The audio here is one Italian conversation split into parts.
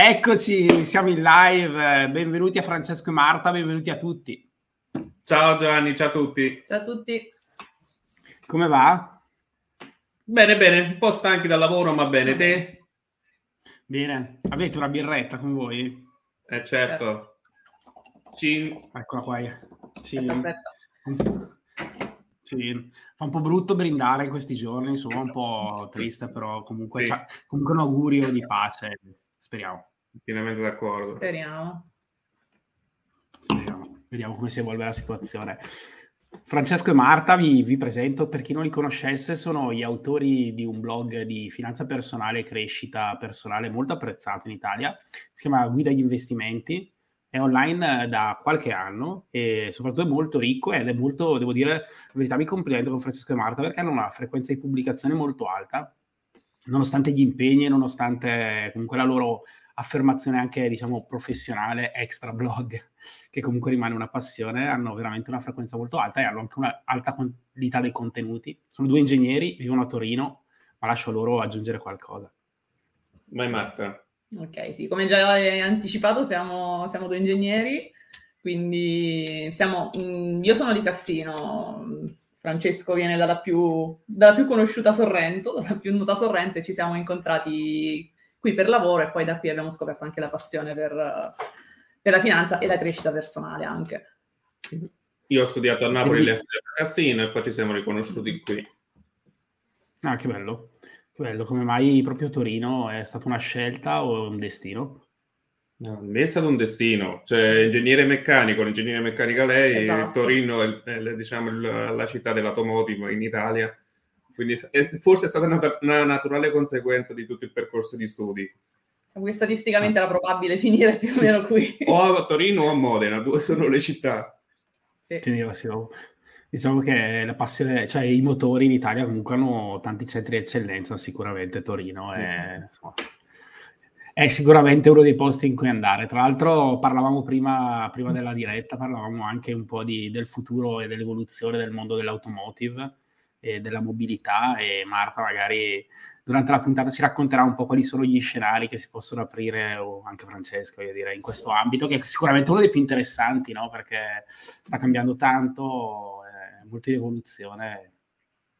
Eccoci, siamo in live, benvenuti a Francesco e Marta, benvenuti a tutti. Ciao Giovanni, ciao a tutti. Ciao a tutti. Come va? Bene, bene, un po' stanchi dal lavoro, ma bene, te? Bene, avete una birretta con voi? Certo. Eccola qua. Sì. Fa un po' brutto brindare in questi giorni, insomma, un po' triste, però comunque, sì. Comunque un augurio di pace. Speriamo. Pienamente d'accordo. Speriamo. Vediamo come si evolve la situazione. Francesco e Marta, vi presento. Per chi non li conoscesse, sono gli autori di un blog di finanza personale e crescita personale molto apprezzato in Italia. Si chiama Guida agli investimenti. È online da qualche anno e soprattutto è molto ricco ed è molto, devo dire, la verità, mi complimento con Francesco e Marta perché hanno una frequenza di pubblicazione molto alta, nonostante gli impegni e nonostante comunque la loro affermazione anche, diciamo, professionale, extra blog, che comunque rimane una passione, hanno veramente una frequenza molto alta e hanno anche una alta qualità dei contenuti. Sono due ingegneri, vivono a Torino, ma lascio loro aggiungere qualcosa. Vai Marta. Ok, sì, come già hai anticipato siamo due ingegneri, quindi io sono di Cassino, Francesco viene dalla più conosciuta Sorrento, dalla più nota Sorrento, e ci siamo incontrati qui per lavoro e poi da qui abbiamo scoperto anche la passione per la finanza e la crescita personale anche. Io ho studiato a Napoli, lei ha studiato a Cassino e poi ci siamo riconosciuti qui. Ah, che bello. Che bello. Come mai proprio Torino? È stata una scelta o un destino? No, è stato un destino, cioè l'ingegnere meccanica lei, esatto. Torino è diciamo la città dell'automotive in Italia, quindi forse è stata una naturale conseguenza di tutto il percorso di studi. Quindi statisticamente era probabile finire più o meno qui. O a Torino o a Modena, due sono le città. Sì. Diciamo che la passione, cioè i motori in Italia comunque hanno tanti centri di eccellenza, sicuramente Torino è... Insomma, è sicuramente uno dei posti in cui andare. Tra l'altro parlavamo prima della diretta, parlavamo anche un po' del futuro e dell'evoluzione del mondo dell'automotive e della mobilità, e Marta magari durante la puntata ci racconterà un po' quali sono gli scenari che si possono aprire, o anche Francesco, io direi, in questo ambito, che è sicuramente uno dei più interessanti, no? Perché sta cambiando tanto, è molto in evoluzione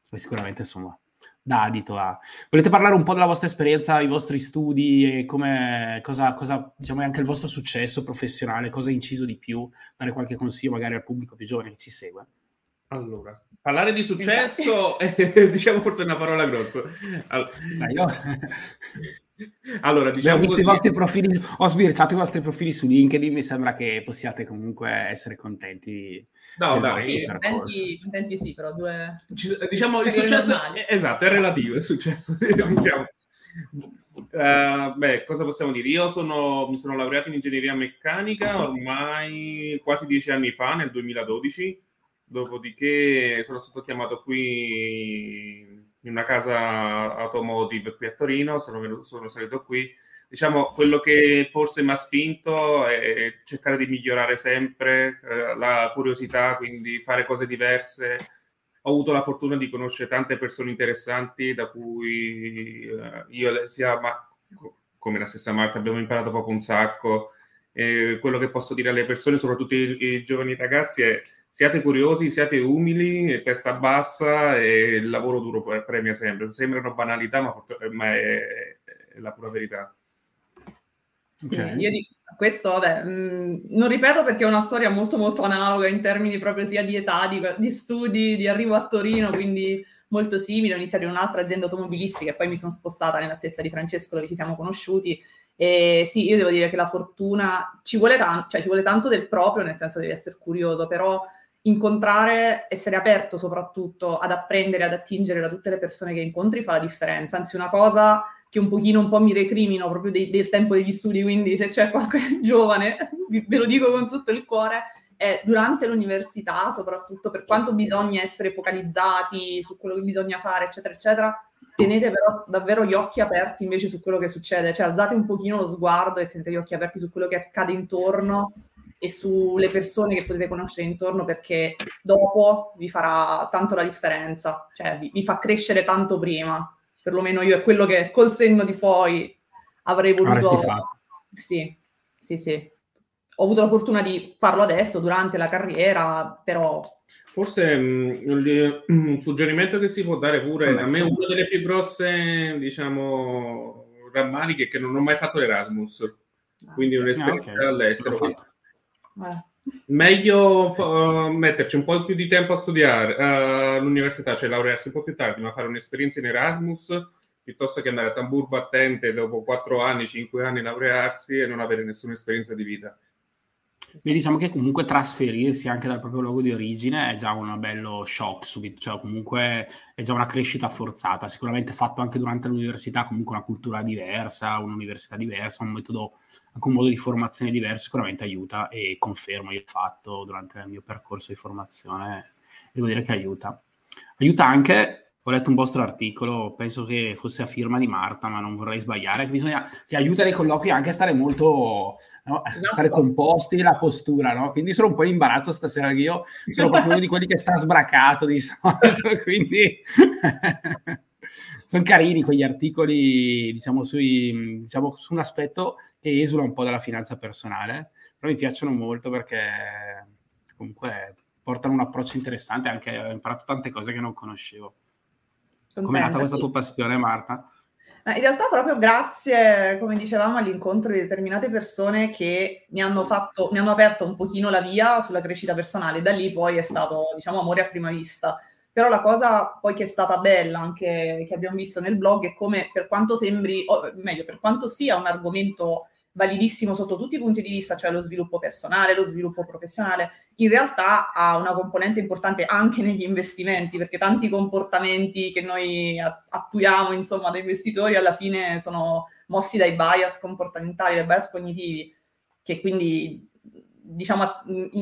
e sicuramente, insomma, da adito a... Volete parlare un po' della vostra esperienza, i vostri studi e cosa diciamo, anche il vostro successo professionale, cosa ha inciso di più, dare qualche consiglio magari al pubblico più giovane che ci segue? Allora, parlare di successo diciamo forse è una parola grossa. Allora, diciamo così... Ho sbirciato i vostri profili su LinkedIn, mi sembra che possiate comunque essere contenti. No, dai, contenti sì, però diciamo il successo esatto, è relativo il successo. Diciamo. Cosa possiamo dire? Io mi sono laureato in ingegneria meccanica ormai quasi 10 anni fa, nel 2012, dopodiché sono stato chiamato qui in una casa automotive qui a Torino, sono salito qui. Diciamo, quello che forse mi ha spinto è cercare di migliorare sempre, la curiosità, quindi fare cose diverse. Ho avuto la fortuna di conoscere tante persone interessanti, da cui io sia come la stessa Marta abbiamo imparato proprio un sacco. Quello che posso dire alle persone, soprattutto i giovani ragazzi, è: siate curiosi, siate umili, testa bassa, e il lavoro duro premia sempre. Sembra una banalità, ma è la pura verità. Okay. Sì, io dico, questo non ripeto perché è una storia molto molto analoga in termini proprio sia di età, di studi, di arrivo a Torino, quindi molto simile. Ho iniziato in un'altra azienda automobilistica e poi mi sono spostata nella stessa di Francesco, dove ci siamo conosciuti. E sì, io devo dire che la fortuna ci vuole tanto del proprio, nel senso devi essere curioso, però incontrare, essere aperto soprattutto ad apprendere, ad attingere da tutte le persone che incontri fa la differenza. Anzi, una cosa che un po' mi recrimino proprio del tempo degli studi, quindi se c'è qualche giovane, ve lo dico con tutto il cuore, è durante l'università, soprattutto per quanto bisogna essere focalizzati su quello che bisogna fare, eccetera, eccetera, tenete però davvero gli occhi aperti invece su quello che succede, cioè alzate un pochino lo sguardo e tenete gli occhi aperti su quello che accade intorno e sulle persone che potete conoscere intorno, perché dopo vi farà tanto la differenza, cioè vi fa crescere tanto prima, perlomeno io è quello che col senno di poi avrei voluto. Sì. Ho avuto la fortuna di farlo adesso, durante la carriera, però... Forse un suggerimento che si può dare pure, a me una delle più grosse, diciamo, rammariche è che non ho mai fatto l'Erasmus, quindi un'esperienza all'estero. Meglio metterci un po' più di tempo a studiare all'università, cioè laurearsi un po' più tardi, ma fare un'esperienza in Erasmus piuttosto che andare a tambur battente dopo 4 anni, 5 anni laurearsi e non avere nessuna esperienza di vita. Noi diciamo che comunque trasferirsi anche dal proprio luogo di origine è già un bello shock subito, cioè comunque è già una crescita forzata, sicuramente fatto anche durante l'università, comunque una cultura diversa, un'università diversa, un metodo, anche un modo di formazione diverso, sicuramente aiuta, e confermo, io ho fatto durante il mio percorso di formazione, devo dire che aiuta anche. Ho letto un vostro articolo, penso che fosse a firma di Marta, ma non vorrei sbagliare, che aiuta nei colloqui anche a stare molto, no? Esatto. Stare composti, la postura, no? Quindi sono un po' in imbarazzo stasera, che io sono proprio uno di quelli che sta sbracato di solito, quindi sono carini quegli articoli, diciamo, su un aspetto che esula un po' dalla finanza personale, però mi piacciono molto perché comunque portano un approccio interessante, anche ho imparato tante cose che non conoscevo. Come è nata questa tua passione, Marta? In realtà proprio grazie, come dicevamo, all'incontro di determinate persone che mi hanno aperto un pochino la via sulla crescita personale. Da lì poi è stato, diciamo, amore a prima vista. Però la cosa poi che è stata bella, anche che abbiamo visto nel blog, è come per quanto sia un argomento validissimo sotto tutti i punti di vista, cioè lo sviluppo personale, lo sviluppo professionale, in realtà ha una componente importante anche negli investimenti, perché tanti comportamenti che noi attuiamo, insomma, da investitori alla fine sono mossi dai bias comportamentali, dai bias cognitivi, che quindi, diciamo,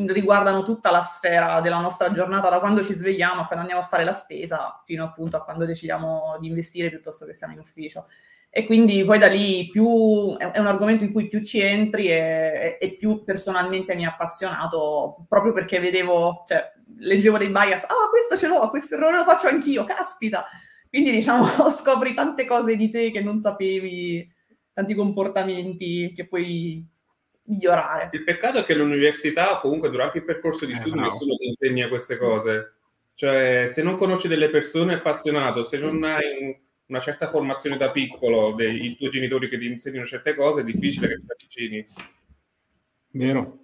riguardano tutta la sfera della nostra giornata, da quando ci svegliamo a quando andiamo a fare la spesa, fino appunto a quando decidiamo di investire piuttosto che siamo in ufficio. E quindi poi da lì è un argomento in cui più ci entri e più personalmente mi ha appassionato, proprio perché leggevo dei bias, questo ce l'ho, questo errore lo faccio anch'io, caspita! Quindi, diciamo, scopri tante cose di te che non sapevi, tanti comportamenti che puoi migliorare. Il peccato è che l'università, comunque durante il percorso di studio, nessuno ti insegna queste cose. Cioè, se non conosci delle persone è appassionato, se non hai una certa formazione da piccolo, dei tuoi genitori che ti insegnano certe cose, è difficile che ti avvicini. Vero,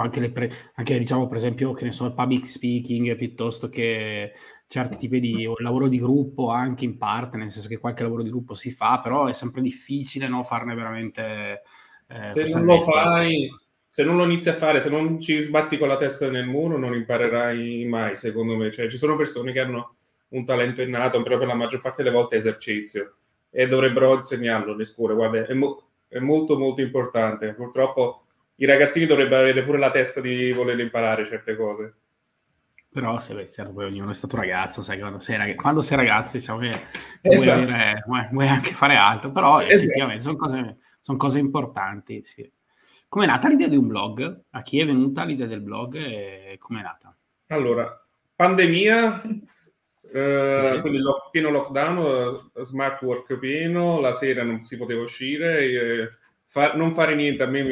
anche, anche diciamo, per esempio, che ne so, il public speaking, piuttosto che certi tipi di lavoro di gruppo, anche in parte, nel senso che qualche lavoro di gruppo si fa, però è sempre difficile, no, farne veramente... Se non lo inizi a fare, se non ci sbatti con la testa nel muro, non imparerai mai, secondo me. Cioè, ci sono persone che hanno un talento innato, però per la maggior parte delle volte è esercizio, e dovrebbero insegnarlo le scuole. Guarda, è molto molto importante. Purtroppo i ragazzini dovrebbero avere pure la testa di voler imparare certe cose. Però certo, poi ognuno è stato ragazzo, sai, quando sei ragazzo, diciamo che vuoi anche fare altro, però effettivamente sono cose importanti, sì. Com'è nata l'idea di un blog? A chi è venuta l'idea del blog e com'è nata? Allora, pandemia... Quindi pieno lockdown, smart work pieno, la sera non si poteva uscire, non fare niente a me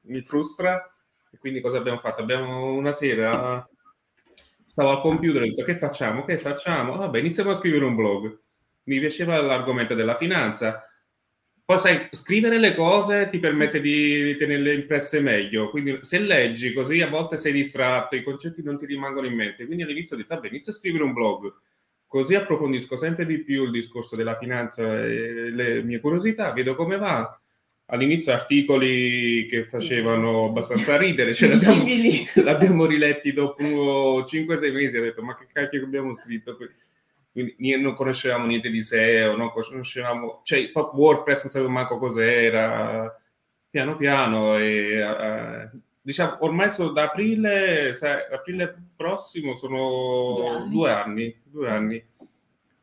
mi frustra, e quindi cosa abbiamo fatto? Una sera stavo al computer e ho detto che facciamo? Vabbè, iniziamo a scrivere un blog, mi piaceva l'argomento della finanza, poi sai, scrivere le cose ti permette di tenerle impresse meglio, quindi se leggi così a volte sei distratto, i concetti non ti rimangono in mente, quindi all'inizio ho detto vabbè, inizio a scrivere un blog, così approfondisco sempre di più il discorso della finanza e le mie curiosità, vedo come va, all'inizio articoli che facevano abbastanza ridere, cioè l'abbiamo riletti dopo 5-6 mesi, ho detto ma che cacchio che abbiamo scritto qui? Quindi non conoscevamo niente di SEO, non conoscevamo, cioè WordPress non sapevo manco cos'era, piano piano e diciamo ormai sono da aprile prossimo sono 2 anni.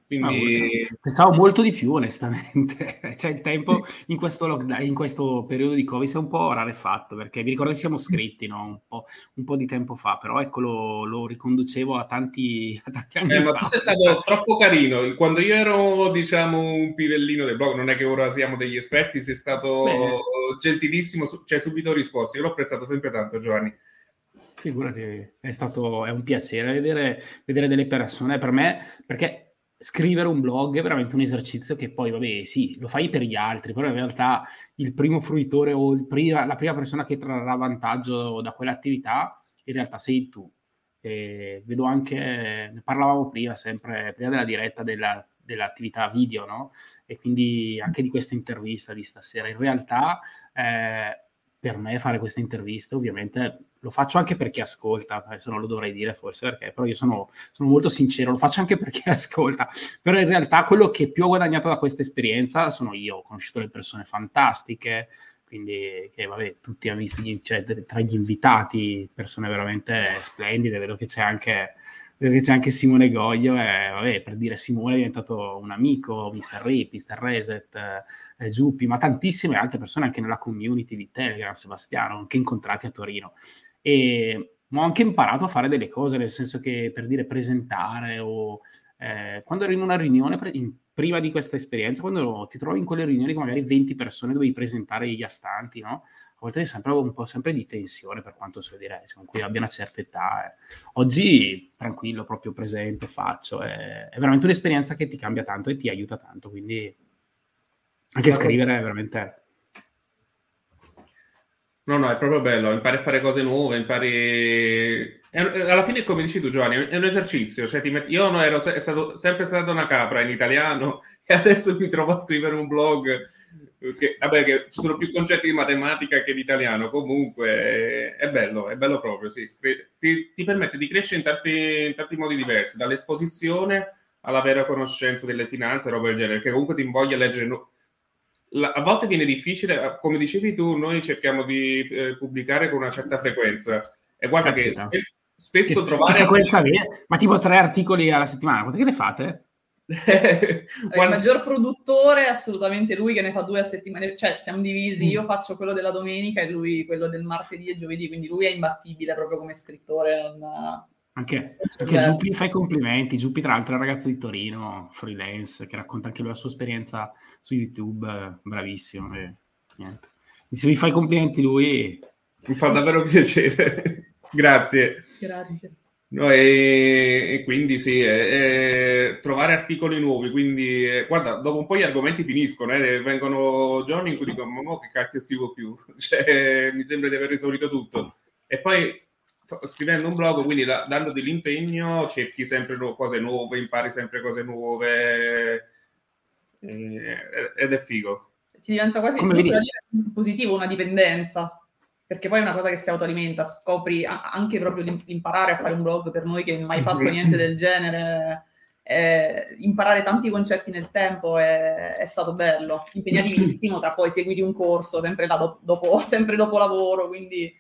Quindi... pensavo molto di più onestamente, cioè il tempo in questo lockdown, in questo periodo di Covid si è un po' rarefatto, perché vi ricordo che siamo scritti, no? un po' di tempo fa, però eccolo, lo riconducevo a tanti anni fa. Ma tu sei stato troppo carino, quando io ero diciamo un pivellino del blog, non è che ora siamo degli esperti, sei stato gentilissimo, cioè subito risposto, io l'ho apprezzato sempre tanto Giovanni. Figurati, è un piacere vedere delle persone, per me, perché scrivere un blog è veramente un esercizio che poi, vabbè, sì, lo fai per gli altri, però in realtà il primo fruitore o la prima persona che trarrà vantaggio da quell'attività in realtà sei tu. E vedo anche, ne parlavamo prima della diretta dell'attività video, no? E quindi anche di questa intervista di stasera. In realtà per me fare questa intervista ovviamente... lo faccio anche perché ascolta, se non lo dovrei dire forse, perché però io sono molto sincero, lo faccio anche perché ascolta, però in realtà quello che più ho guadagnato da questa esperienza sono io, ho conosciuto le persone fantastiche, quindi che vabbè, tutti hanno visto, cioè, tra gli invitati, persone veramente splendide, vedo che c'è anche Simone Goglio, vabbè, per dire Simone è diventato un amico, Mr. Rip, Mr. Reset, Giuppi, ma tantissime altre persone anche nella community di Telegram, Sebastiano, anche incontrati a Torino. E ho anche imparato a fare delle cose, nel senso che, per dire, presentare o quando ero in una riunione prima di questa esperienza, quando ti trovi in quelle riunioni con magari 20 persone dovevi presentare gli astanti, no? A volte sembrava un po' sempre di tensione, per quanto so dire, con cui abbia una certa età. Oggi tranquillo, proprio presente, faccio. È veramente un'esperienza che ti cambia tanto e ti aiuta tanto, quindi anche scrivere è veramente... No, è proprio bello, impari a fare cose nuove, impari... Alla fine, come dici tu Giovanni, è un esercizio, cioè io non ero sempre stato una capra in italiano e adesso mi trovo a scrivere un blog, che ci sono più concetti di matematica che di italiano, comunque è bello proprio, sì. Ti permette di crescere in tanti modi diversi, dall'esposizione alla vera conoscenza delle finanze, roba del genere, che comunque ti invoglia a leggere... a volte viene difficile, come dicevi tu, noi cerchiamo di pubblicare con una certa frequenza e guarda che spesso trovare... Che frequenza ma tipo 3 articoli alla settimana, quante che ne fate? Il maggior produttore è assolutamente lui, che ne fa 2 a settimana, cioè siamo divisi, io faccio quello della domenica e lui quello del martedì e giovedì, quindi lui è imbattibile proprio come scrittore, Anche Giuppi, fai complimenti. Giuppi, tra l'altro, è un ragazzo di Torino, freelance, che racconta anche lui la sua esperienza su YouTube, bravissimo. E niente. E se vi fai complimenti lui... mi fa davvero piacere. Grazie. No, e quindi sì, trovare articoli nuovi, quindi guarda, dopo un po' gli argomenti finiscono, vengono giorni in cui dico, ma che cacchio scrivo più? Cioè, mi sembra di aver esaurito tutto. E poi... scrivendo un blog, quindi dando dell'impegno, cerchi sempre cose nuove, impari sempre cose nuove ed è figo. Ti diventa quasi positivo, una dipendenza, perché poi è una cosa che si autoalimenta, scopri anche proprio di imparare a fare un blog, per noi che mai fatto niente del genere, imparare tanti concetti nel tempo è stato bello, impegnativissimo, tra poi seguiti un corso sempre dopo lavoro, quindi...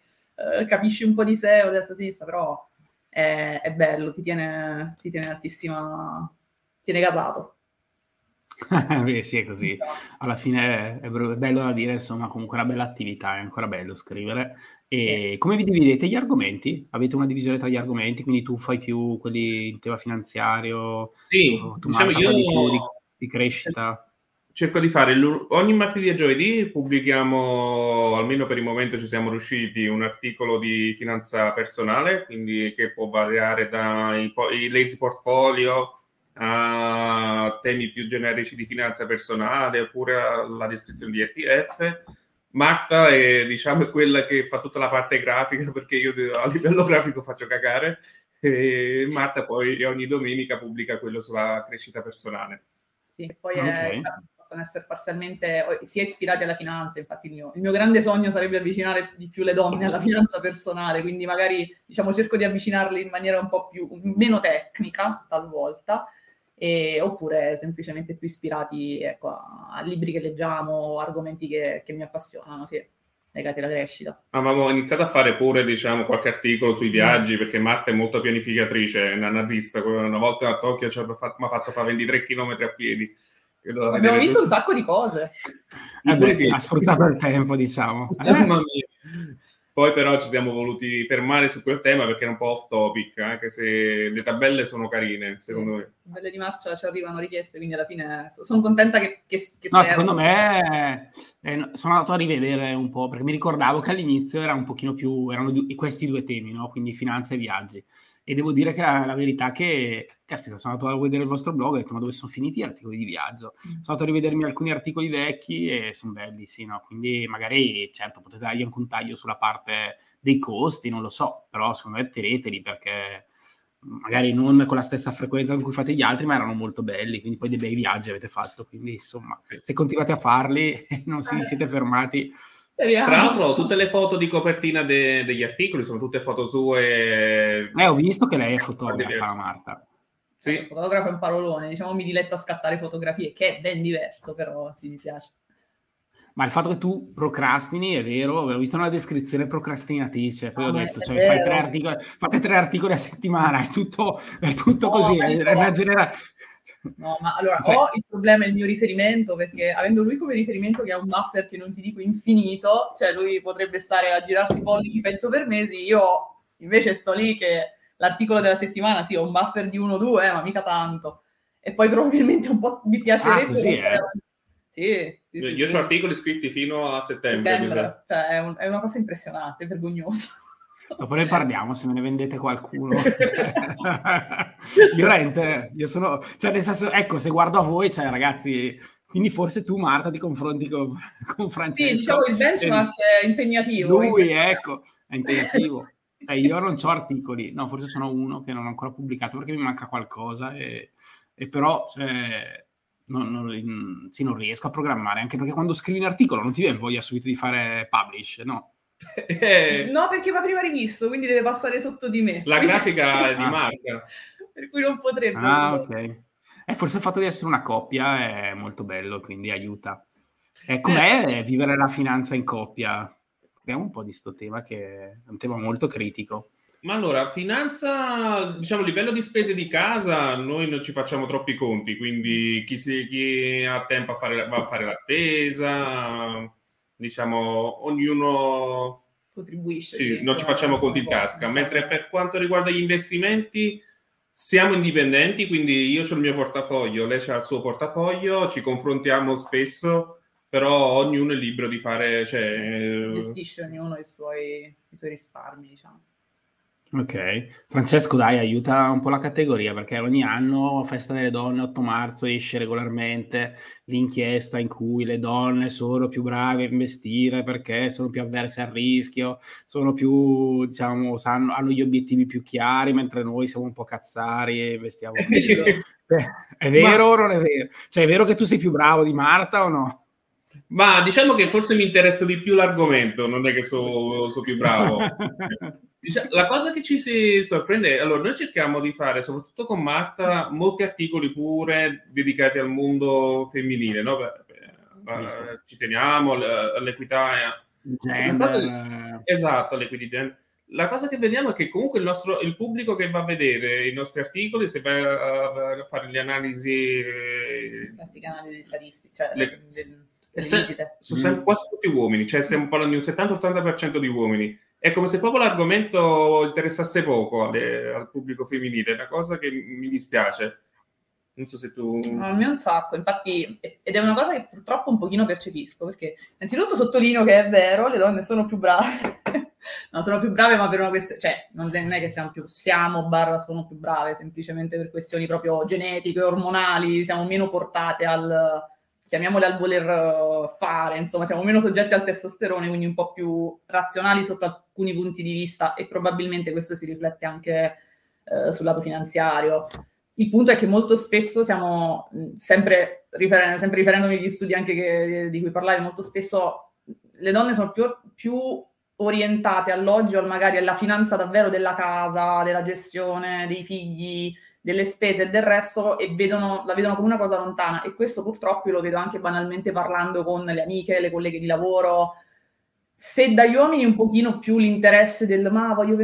capisci un po' di SEO, destra sinistra, però è bello, ti tiene altissima, ti tiene casato. Beh, sì, è così. Alla fine è bello da dire, insomma, comunque una bella attività, è ancora bello scrivere. E come vi dividete gli argomenti? Avete una divisione tra gli argomenti, quindi tu fai più quelli in tema finanziario, sì, tu diciamo Marta, io... di crescita... Cerco di fare ogni martedì e giovedì pubblichiamo, almeno per il momento ci siamo riusciti, un articolo di finanza personale, quindi che può variare dai lazy portfolio a temi più generici di finanza personale oppure alla descrizione di ETF. Marta è, diciamo, quella che fa tutta la parte grafica, perché io a livello grafico faccio cagare, e Marta poi ogni domenica pubblica quello sulla crescita personale. Sì, poi è possono essere parzialmente sia ispirati alla finanza. Infatti il mio grande sogno sarebbe avvicinare di più le donne alla finanza personale, quindi magari cerco di avvicinarle in maniera un po' più meno tecnica talvolta, oppure semplicemente più ispirati a libri che leggiamo, argomenti che mi appassionano, sì, legati alla crescita. Avevamo iniziato a fare pure qualche articolo sui viaggi, perché Marta è molto pianificatrice, è una nazista, una volta a Tokyo mi ha fatto fare 23 km a piedi. Abbiamo visto un sacco di cose. Ha sfruttato il tempo, Mamma mia. Poi però ci siamo voluti fermare su quel tema perché era un po' off topic, anche se le tabelle sono carine, secondo me. Tabelle di marcia ci arrivano richieste, quindi alla fine sono contenta che no, secondo me sono andato a rivedere un po', perché mi ricordavo che all'inizio era un pochino più, erano questi due temi, no? Quindi finanza e viaggi. E devo dire che la verità che, caspita, sono andato a vedere il vostro blog e ho detto, ma dove sono finiti gli articoli di viaggio? Sono andato a rivedermi alcuni articoli vecchi e sono belli, sì, no? Quindi magari, certo, potete dargli anche un taglio sulla parte dei costi, non lo so, però secondo me teneteli, perché magari non con la stessa frequenza con cui fate gli altri, ma erano molto belli, quindi poi dei bei viaggi avete fatto, quindi insomma, se continuate a farli e non vi siete fermati... Speriamo. Tra l'altro tutte le foto di copertina degli articoli sono tutte foto sue. Ho visto che lei è fotografa, la Marta. Sì. Fotografa è un parolone, mi diletto a scattare fotografie, che è ben diverso, però sì, mi piace. Ma il fatto che tu procrastini è vero, avevo visto una descrizione procrastinatrice, poi ho detto, fate 3 articoli a settimana, è tutto così, è una generale... No, ma allora il problema è il mio riferimento, perché avendo lui come riferimento che ha un buffer che non ti dico infinito, lui potrebbe stare a girarsi pollici pezzo per mesi, io invece sto lì che l'articolo della settimana sì, ho un buffer di 1 o 2, ma mica tanto, e poi probabilmente un po' mi piacerebbe Sì, ho articoli scritti fino a settembre. È una cosa impressionante, è vergognoso. Dopo ne parliamo, se me ne vendete qualcuno. Violente, io sono... nel senso, ecco, se guardo a voi, ragazzi... Quindi forse tu, Marta, ti confronti con Francesco. Sì, il benchmark è impegnativo. Lui, ecco, è impegnativo. Io non ho articoli. No, forse sono uno che non ho ancora pubblicato, perché mi manca qualcosa. E però, non riesco a programmare, anche perché quando scrivi un articolo non ti viene voglia subito di fare publish, no? No, perché va prima rivisto, quindi deve passare sotto di me la grafica di Marta, per cui non potrebbe. Ok. Forse il fatto di essere una coppia è molto bello, quindi aiuta. Com'è vivere la finanza in coppia? Parliamo un po' di sto tema, che è un tema molto critico. Ma allora, finanza, livello di spese di casa, noi non ci facciamo troppi conti, quindi chi ha tempo va a fare la spesa, ognuno contribuisce. Sì, non ci facciamo conti in tasca, mentre per quanto riguarda gli investimenti siamo indipendenti, quindi io ho il mio portafoglio, lei ha il suo portafoglio, ci confrontiamo spesso, però ognuno è libero di fare... gestisce ognuno i suoi risparmi, Ok, Francesco, dai, aiuta un po' la categoria, perché ogni anno Festa delle Donne, 8 marzo, esce regolarmente l'inchiesta in cui le donne sono più brave a investire perché sono più avverse al rischio, sono più, hanno gli obiettivi più chiari, mentre noi siamo un po' cazzari e investiamo meno. È vero o non è vero? È vero che tu sei più bravo di Marta o no? Ma che forse mi interessa di più l'argomento, non è che sono più bravo. La cosa che ci si sorprende, allora noi cerchiamo di fare, soprattutto con Marta, molti articoli pure dedicati al mondo femminile, no? Ci teniamo all'equità. Esatto, all'equità. La cosa che vediamo è che comunque il pubblico che va a vedere i nostri articoli, se va a fare le analisi... classica analisi statistiche, sono sempre quasi tutti uomini, stiamo parlando di un 70-80% di uomini. È come se proprio l'argomento interessasse poco al pubblico femminile, è una cosa che mi dispiace. Non so se tu... No, a me un sacco, infatti, ed è una cosa che purtroppo un pochino percepisco, perché innanzitutto sottolineo che è vero, le donne sono più brave. No, sono più brave, ma per una questione... non è che sono più brave, semplicemente per questioni proprio genetiche, ormonali, siamo meno portate al... chiamiamole al voler fare, siamo meno soggetti al testosterone, quindi un po' più razionali sotto alcuni punti di vista, e probabilmente questo si riflette anche sul lato finanziario. Il punto è che molto spesso siamo sempre riferendomi agli studi anche di cui parlavi, molto spesso le donne sono più orientate all'oggi o magari alla finanza davvero della casa, della gestione, dei figli, delle spese e del resto, e la vedono come una cosa lontana. E questo purtroppo io lo vedo anche banalmente parlando con le amiche, le colleghe di lavoro. Se dagli uomini un pochino più l'interesse del ma voglio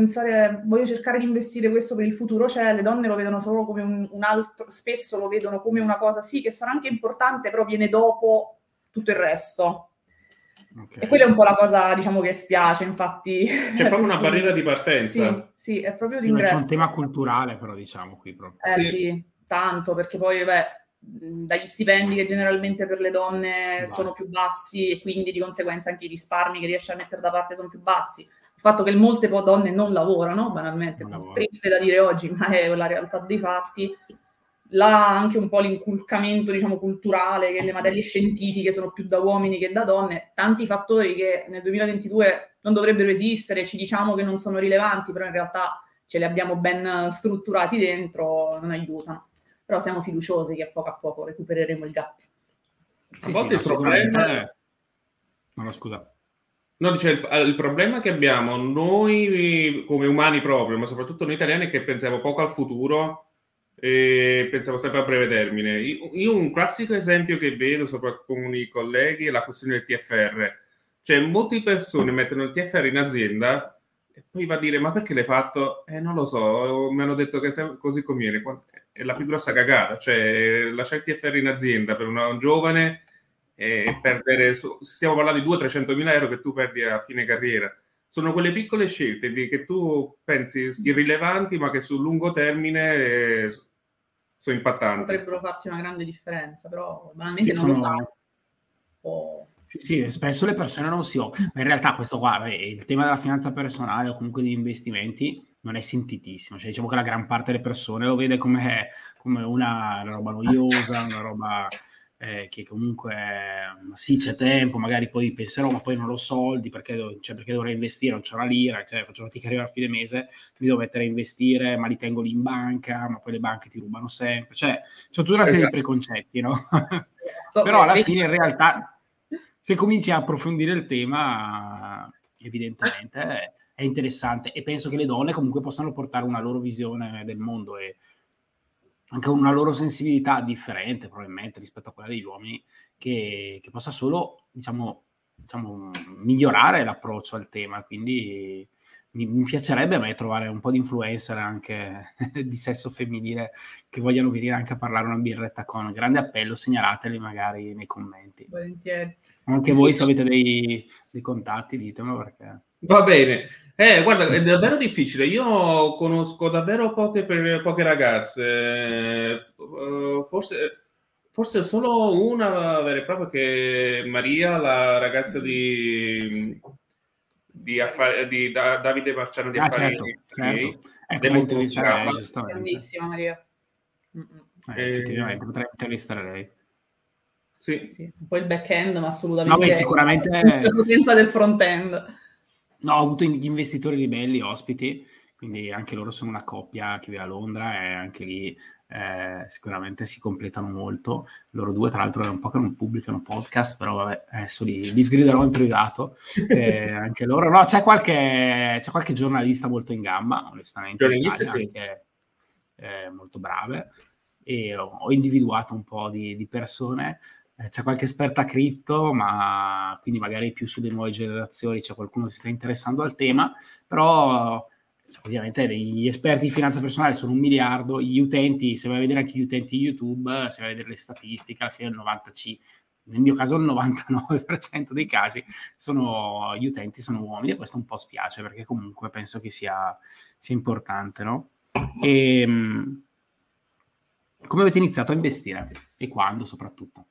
cercare di investire questo per il futuro, le donne lo vedono solo come un altro, spesso lo vedono come una cosa sì che sarà anche importante, però viene dopo tutto il resto. Okay. E quella è un po' la cosa, diciamo, che spiace, infatti. C'è proprio una barriera di partenza. Sì, è proprio di ingresso. C'è un tema culturale, però, diciamo, qui proprio. Sì, tanto, perché poi, dagli stipendi che generalmente per le donne sono più bassi e quindi di conseguenza anche i risparmi che riesce a mettere da parte sono più bassi. Il fatto che molte donne non lavorano, banalmente, triste da dire oggi, ma è la realtà dei fatti. Là anche un po' l'inculcamento, diciamo, culturale, che le materie scientifiche sono più da uomini che da donne, tanti fattori che nel 2022 non dovrebbero esistere, ci diciamo che non sono rilevanti, però in realtà ce li abbiamo ben strutturati dentro, non aiutano. Però siamo fiduciosi che a poco recupereremo il gap. Sì, a volte il problema è... No, scusa. No, dice, il problema che abbiamo noi come umani proprio, ma soprattutto noi italiani, è che pensiamo poco al futuro e pensiamo sempre a breve termine. Io un classico esempio che vedo soprattutto con i colleghi è la questione del TFR. Cioè, molte persone mettono il TFR in azienda e poi va a dire, ma perché l'hai fatto? Non lo so, mi hanno detto che così conviene. È la più grossa cagata. Cioè, lasciare il TFR in azienda per un giovane e perdere... Stiamo parlando di 200.000-300.000 euro che tu perdi a fine carriera. Sono quelle piccole scelte che tu pensi irrilevanti, ma che sul lungo termine sono impattanti. Potrebbero farti una grande differenza, però banalmente non lo sanno. Sì, spesso le persone non si occupano. In realtà questo qua, il tema della finanza personale o comunque degli investimenti non è sentitissimo. Cioè, diciamo che la gran parte delle persone lo vede come una roba noiosa, una roba... che comunque sì, c'è tempo, magari poi penserò, ma poi non ho soldi, perché dovrei investire, non c'ho una lira, cioè faccio fatica arrivare a fine mese, mi devo mettere a investire, ma li tengo lì in banca, ma poi le banche ti rubano sempre, cioè c'è tutta una serie di preconcetti, no? Però alla fine in realtà, se cominci a approfondire il tema, evidentemente è interessante, e penso che le donne comunque possano portare una loro visione del mondo e anche una loro sensibilità differente probabilmente rispetto a quella degli uomini, che possa solo, diciamo, migliorare l'approccio al tema. Quindi mi piacerebbe a me trovare un po' di influencer anche di sesso femminile che vogliano venire anche a parlare una birretta con un grande appello. Segnalateli magari nei commenti. Volentieri. Anche voi, se avete dei contatti, ditemelo, perché... Va bene. Guarda, è davvero difficile. Io conosco davvero poche ragazze, forse solo una vera e propria, che è Maria, la ragazza di Davide Marciano di Affari. Certo. Potrei intervistare lei, bellissima Maria. Effettivamente potrei intervistare lei. Sì. Un po' il back-end, ma assolutamente... No, beh, sicuramente... La potenza del front-end. No, ho avuto gli investitori ribelli ospiti, quindi anche loro sono una coppia che vive a Londra, e anche lì sicuramente si completano molto. Loro due, tra l'altro, è un po' che non pubblicano podcast, però vabbè, adesso li sgriderò in privato. Anche loro. No, c'è qualche giornalista molto in gamba, onestamente. Giornalista, sì. Anche, molto brave. E ho individuato un po' di persone. C'è qualche esperta cripto, ma quindi magari più sulle nuove generazioni c'è qualcuno che si sta interessando al tema, però ovviamente gli esperti di finanza personale sono 1 miliardo, gli utenti, se vai a vedere anche gli utenti di YouTube, se vai a vedere le statistiche, alla fine nel mio caso il 99% dei casi gli utenti sono uomini, e questo un po' spiace, perché comunque penso che sia importante, no? E come avete iniziato a investire e quando soprattutto?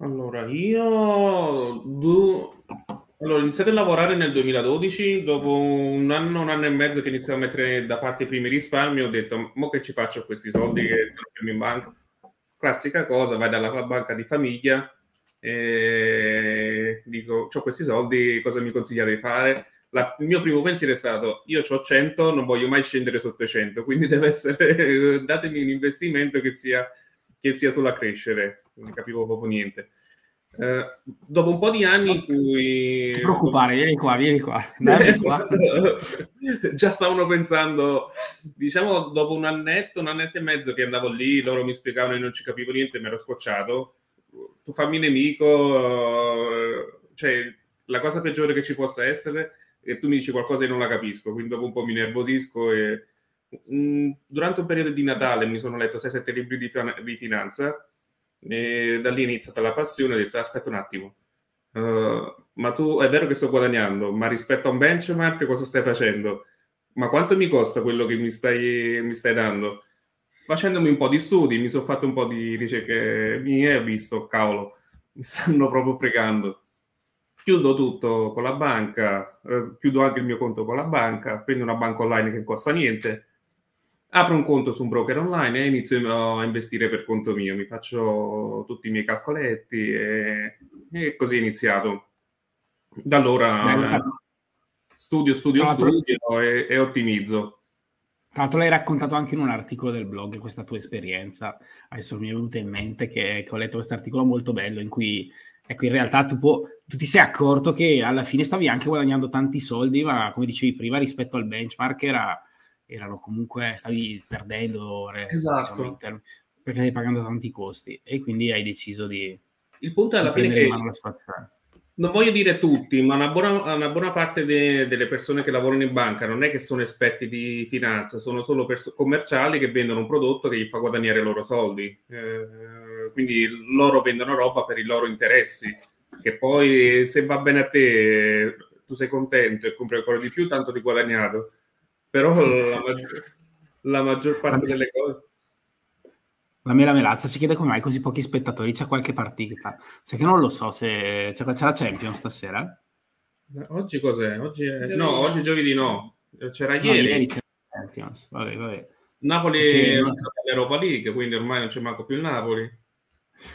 Allora, ho iniziato a lavorare nel 2012, dopo un anno e mezzo che iniziavo a mettere da parte i primi risparmi, ho detto, mo che ci faccio questi soldi che sono fermi in banca? Classica cosa, vai dalla banca di famiglia e dico, c'ho questi soldi, cosa mi consigliate di fare? il mio primo pensiero è stato: io c'ho 100, non voglio mai scendere sotto 100, quindi deve essere, datemi un investimento che sia solo a crescere. Non capivo proprio niente. Dopo un po' di anni in cui... Non preoccupare, vieni qua. Già stavano pensando, diciamo, dopo un annetto e mezzo che andavo lì, loro mi spiegavano e non ci capivo niente, mi ero scocciato. Tu fammi nemico, cioè la cosa peggiore che ci possa essere, e tu mi dici qualcosa e non la capisco, quindi dopo un po' mi nervosisco. E durante un periodo di Natale mi sono letto 6-7 libri di finanza, e da lì è iniziata la passione. Ho detto: aspetta un attimo, ma tu è vero che sto guadagnando, ma rispetto a un benchmark cosa stai facendo? Ma quanto mi costa quello che mi stai dando? Facendomi un po' di studi, mi sono fatto un po' di ricerche mie, ho visto, cavolo, mi stanno proprio fregando. Chiudo tutto con la banca, chiudo anche il mio conto con la banca, prendo una banca online che costa niente, apro un conto su un broker online e inizio a investire per conto mio, mi faccio tutti i miei calcoletti e così è iniziato. Da allora studio e ottimizzo. Tra l'altro l'hai raccontato anche in un articolo del blog, questa tua esperienza. Adesso mi è venuta in mente che ho letto questo articolo molto bello in cui, ecco, in realtà tu ti sei accorto che alla fine stavi anche guadagnando tanti soldi, ma come dicevi prima rispetto al benchmark erano comunque, stavi perdendo, esatto, diciamo, perché stai pagando tanti costi, e quindi hai deciso di... Il punto è alla fine che, non voglio dire tutti, ma una buona parte delle persone che lavorano in banca non è che sono esperti di finanza, sono solo commerciali che vendono un prodotto che gli fa guadagnare i loro soldi, quindi loro vendono roba per i loro interessi, che poi se va bene a te tu sei contento e compri ancora di più, tanto ti guadagnato. Però la maggior parte delle cose... La Mela Melazza ci chiede come mai così pochi spettatori, c'è qualche partita. Cioè che non lo so se c'è la Champions stasera. Oggi cos'è? Oggi giovedì no. C'era ieri c'era la Champions, vabbè. Napoli è l'Europa League, quindi ormai non c'è manco più il Napoli.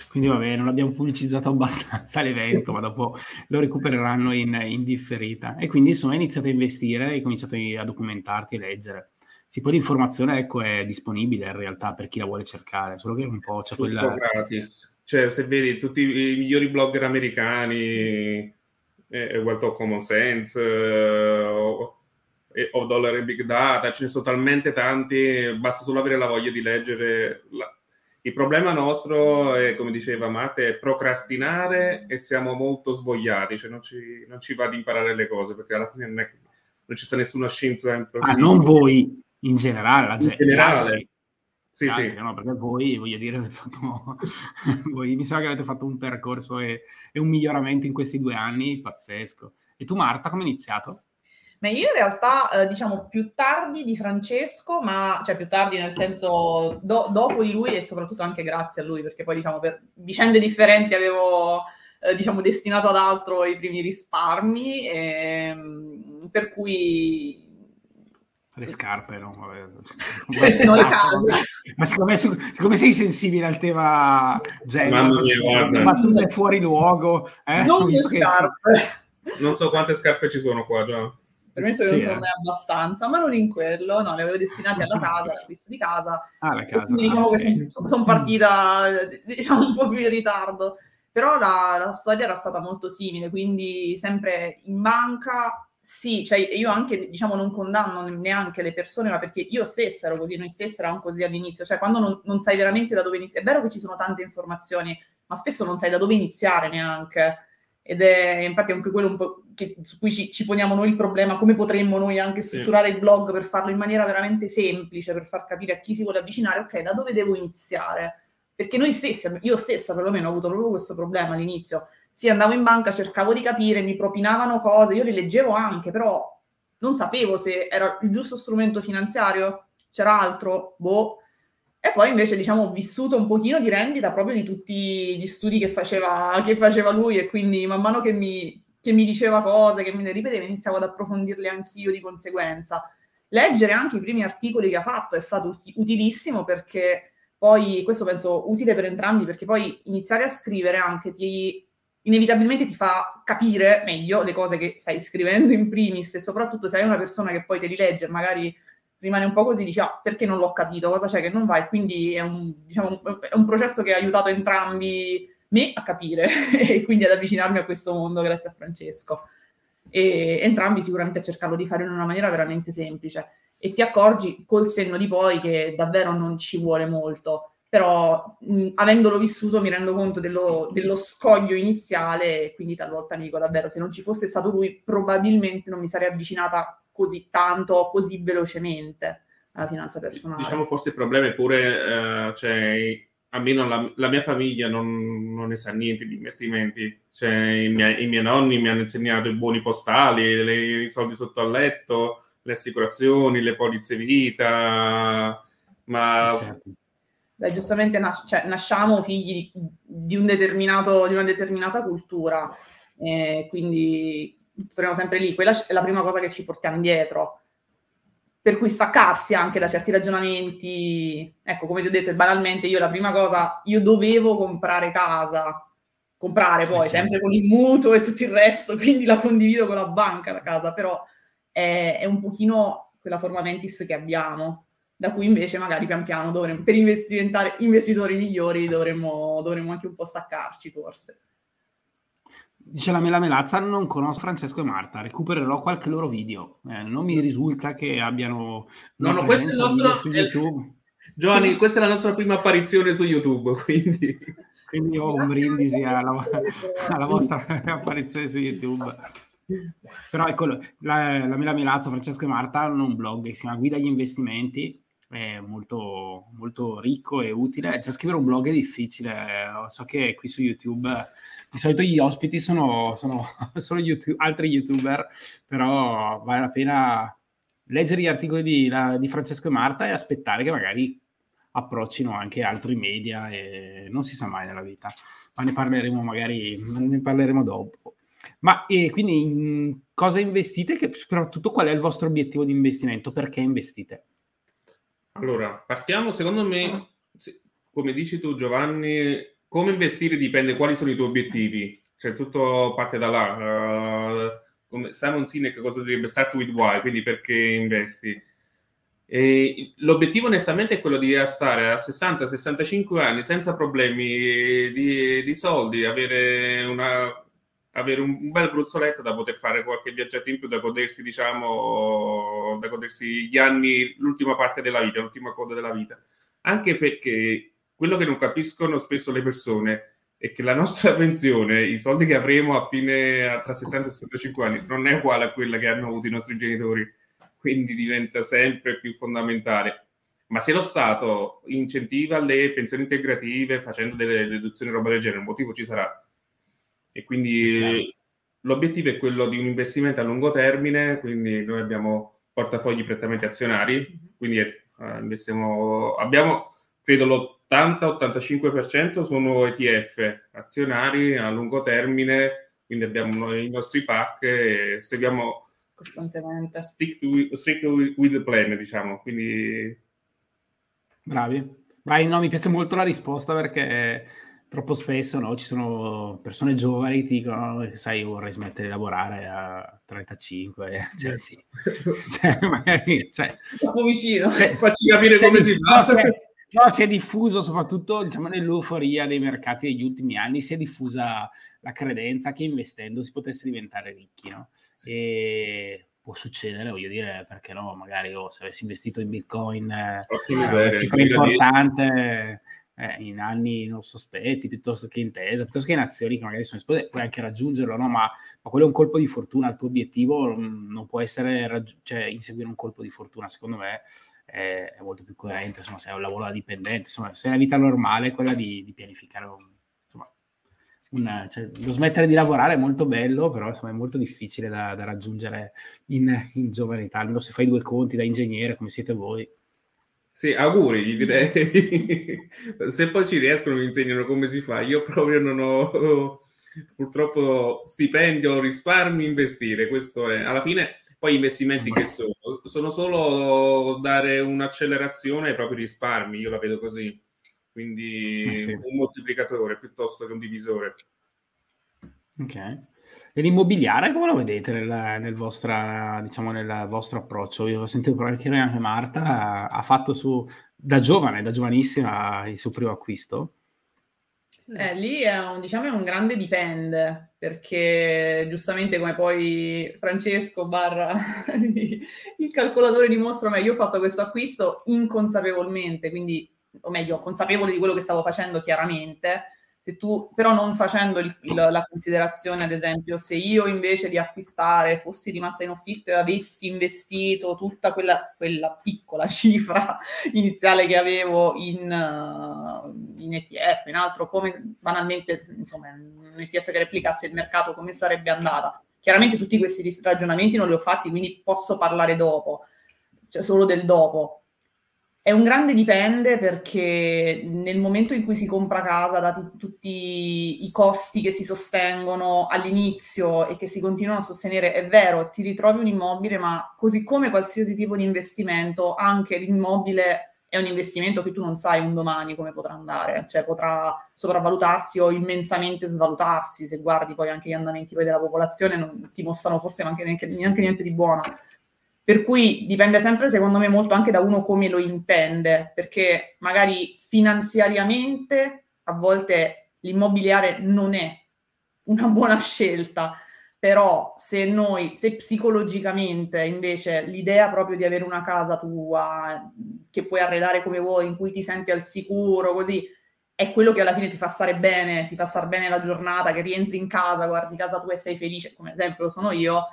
Quindi vabbè, non abbiamo pubblicizzato abbastanza l'evento, ma dopo lo recupereranno in differita. E quindi insomma hai iniziato a investire, hai cominciato a documentarti e leggere. Sì, poi l'informazione, ecco, è disponibile in realtà per chi la vuole cercare, solo che un po' c'è tutto quella... gratis. Cioè se vedi tutti i migliori blogger americani, guardo Common Sense, o Dollar e Big Data, ce ne sono talmente tanti, basta solo avere la voglia di leggere... Il problema nostro è, come diceva Marta, è procrastinare e siamo molto svogliati, cioè non ci va di imparare le cose, perché alla fine non ci sta nessuna scienza impossibile. Ah, non voi, in generale, la gente. In generale, altri, sì, altri, sì. No, perché voi, voglio dire, avete fatto, voi, mi sa che avete fatto un percorso e un miglioramento in questi 2 anni pazzesco. E tu, Marta, come hai iniziato? Ma io in realtà, diciamo, più tardi di Francesco, ma cioè più tardi nel senso dopo di lui e soprattutto anche grazie a lui, perché poi, diciamo, per vicende differenti avevo, diciamo, destinato ad altro i primi risparmi, per cui... Le scarpe, no? Vabbè. Non le case. Ma siccome sei sensibile al tema genere, battute fuori luogo... non le scarpe. Non so quante scarpe ci sono qua, già. Per me non sono mai abbastanza, ma non in quello, no, le avevo destinate alla casa, all'acquisto di casa. Ah, la casa. Quindi diciamo che sono partita, diciamo, un po' più in ritardo. Però la storia era stata molto simile, quindi sempre in banca, sì, cioè io anche, diciamo, non condanno neanche le persone, ma perché io stessa ero così, noi stessi eravamo così all'inizio, cioè quando non sai veramente da dove iniziare, è vero che ci sono tante informazioni, ma spesso non sai da dove iniziare neanche. Ed è infatti anche quello un po' su cui ci poniamo noi il problema, come potremmo noi anche strutturare il blog per farlo in maniera veramente semplice, per far capire a chi si vuole avvicinare, ok, da dove devo iniziare? Perché noi stessi, io stessa perlomeno ho avuto proprio questo problema all'inizio, sì, andavo in banca, cercavo di capire, mi propinavano cose, io le leggevo anche, però non sapevo se era il giusto strumento finanziario, c'era altro, boh. E poi invece, diciamo, ho vissuto un pochino di rendita proprio di tutti gli studi che faceva lui, e quindi man mano che mi diceva cose, che me le ripeteva, iniziavo ad approfondirle anch'io di conseguenza. Leggere anche i primi articoli che ha fatto è stato utilissimo, perché poi, questo penso utile per entrambi, perché poi iniziare a scrivere anche ti inevitabilmente ti fa capire meglio le cose che stai scrivendo in primis, e soprattutto se hai una persona che poi te li legge, magari rimane un po' così, dici, ah, perché non l'ho capito, cosa c'è che non va? E quindi è un processo che ha aiutato entrambi me a capire e quindi ad avvicinarmi a questo mondo grazie a Francesco. E entrambi sicuramente a cercarlo di fare in una maniera veramente semplice. E ti accorgi col senno di poi che davvero non ci vuole molto. Però avendolo vissuto mi rendo conto dello scoglio iniziale, e quindi talvolta mi dico davvero, se non ci fosse stato lui probabilmente non mi sarei avvicinata così tanto, così velocemente alla finanza personale. Diciamo forse il problema è pure, almeno la mia famiglia non ne sa niente di investimenti, i miei nonni mi hanno insegnato i buoni postali, i soldi sotto al letto, le assicurazioni, le polizze vita, ma... Esatto. Beh, giustamente nasciamo figli di una determinata cultura, quindi torniamo sempre lì, quella è la prima cosa che ci portiamo dietro, per cui staccarsi anche da certi ragionamenti, ecco, come ti ho detto, banalmente io la prima cosa, io dovevo comprare casa, poi sempre con il mutuo e tutto il resto, quindi la condivido con la banca la casa, però è un pochino quella forma mentis che abbiamo, da cui invece magari pian piano dovremmo, per diventare investitori migliori, dovremmo anche un po' staccarci forse. Dice la Mela Melazza, non conosco Francesco e Marta, recupererò qualche loro video. Non mi risulta che abbiano... No, questo è il nostro... Su YouTube. Giovanni, questa è la nostra prima apparizione su YouTube, quindi ho un brindisi alla vostra apparizione su YouTube. Però ecco, la Mela Melazza, Francesco e Marta hanno un blog che si chiama Guida agli investimenti, è molto, molto ricco e utile. Già scrivere un blog è difficile, so che qui su YouTube di solito gli ospiti sono YouTube, altri YouTuber, però vale la pena leggere gli articoli di Francesco e Marta e aspettare che magari approccino anche altri media, e non si sa mai nella vita, ma ne parleremo dopo. Ma quindi in cosa investite, che soprattutto qual è il vostro obiettivo di investimento, perché investite? Allora, partiamo, secondo me, come dici tu Giovanni, come investire dipende quali sono i tuoi obiettivi, tutto parte da là. Come Simon Sinek, cosa direbbe? Start with why, quindi perché investi. E l'obiettivo onestamente è quello di stare a 60-65 anni senza problemi di soldi, avere un bel gruzzoletto da poter fare qualche viaggiato in più, da godersi gli anni, l'ultima parte della vita, l'ultima coda della vita. Anche perché quello che non capiscono spesso le persone è che la nostra pensione, i soldi che avremo tra 60 e 65 anni, non è uguale a quella che hanno avuto i nostri genitori, quindi diventa sempre più fondamentale. Ma se lo Stato incentiva le pensioni integrative facendo delle deduzioni, roba del genere, un motivo ci sarà. E quindi l'obiettivo è quello di un investimento a lungo termine, quindi noi abbiamo portafogli prettamente azionari, quindi abbiamo, credo, l'80-85% sono ETF, azionari a lungo termine, quindi abbiamo i nostri pack e seguiamo costantemente, stick with the plan, diciamo, quindi... Bravi, no, mi piace molto la risposta perché... Troppo spesso ci sono persone giovani che ti dicono, sai, vorrei smettere di lavorare a 35, sì. magari. Troppo vicino, facci capire come si fa. No, si è diffuso, soprattutto diciamo, nell'euforia dei mercati degli ultimi anni, si è diffusa la credenza che investendo si potesse diventare ricchi, no? Sì. E... può succedere, voglio dire, perché no? Magari se avessi investito in Bitcoin, una cifra importante... in anni non sospetti, piuttosto che in Tesla, piuttosto che in azioni che magari sono esplose, puoi anche raggiungerlo, no? Ma quello è un colpo di fortuna, il tuo obiettivo non può essere inseguire un colpo di fortuna, secondo me è molto più coerente, insomma, se è un lavoro da dipendente, insomma, se è la vita normale, quella di pianificare lo smettere di lavorare è molto bello, però insomma è molto difficile da raggiungere in giovane età, almeno se fai due conti da ingegnere come siete voi. Sì, auguri, gli direi. Se poi ci riescono mi insegnano come si fa. Io proprio non ho purtroppo stipendio, risparmi, investire. Questo è alla fine. Poi investimenti che sono solo dare un'accelerazione ai propri risparmi. Io la vedo così. Quindi un moltiplicatore piuttosto che un divisore. Ok. E l'immobiliare come lo vedete nel vostro approccio? Io ho sentito che anche Marta ha fatto da giovanissima, il suo primo acquisto. Lì è un grande dipende, perché giustamente come poi Francesco / il calcolatore dimostra meglio, io ho fatto questo acquisto inconsapevolmente, quindi, o meglio, consapevole di quello che stavo facendo chiaramente, se tu, però non facendo la considerazione, ad esempio, se io invece di acquistare fossi rimasta in affitto e avessi investito tutta quella piccola cifra iniziale che avevo in ETF, in altro, come banalmente, insomma, un ETF che replicasse il mercato, come sarebbe andata? Chiaramente tutti questi ragionamenti non li ho fatti, quindi posso parlare dopo, cioè solo del dopo. È un grande dipende, perché nel momento in cui si compra casa, dati tutti i costi che si sostengono all'inizio e che si continuano a sostenere, è vero, ti ritrovi un immobile, ma così come qualsiasi tipo di investimento, anche l'immobile è un investimento che tu non sai un domani come potrà andare, cioè potrà sopravvalutarsi o immensamente svalutarsi. Se guardi poi anche gli andamenti della popolazione, non ti mostrano forse neanche niente di buono. Per cui dipende sempre, secondo me, molto anche da uno come lo intende, perché magari finanziariamente a volte l'immobiliare non è una buona scelta, però se psicologicamente invece l'idea proprio di avere una casa tua che puoi arredare come vuoi, in cui ti senti al sicuro, così, è quello che alla fine ti fa stare bene, ti fa star bene la giornata, che rientri in casa, guardi casa tua e sei felice, come ad esempio lo sono io,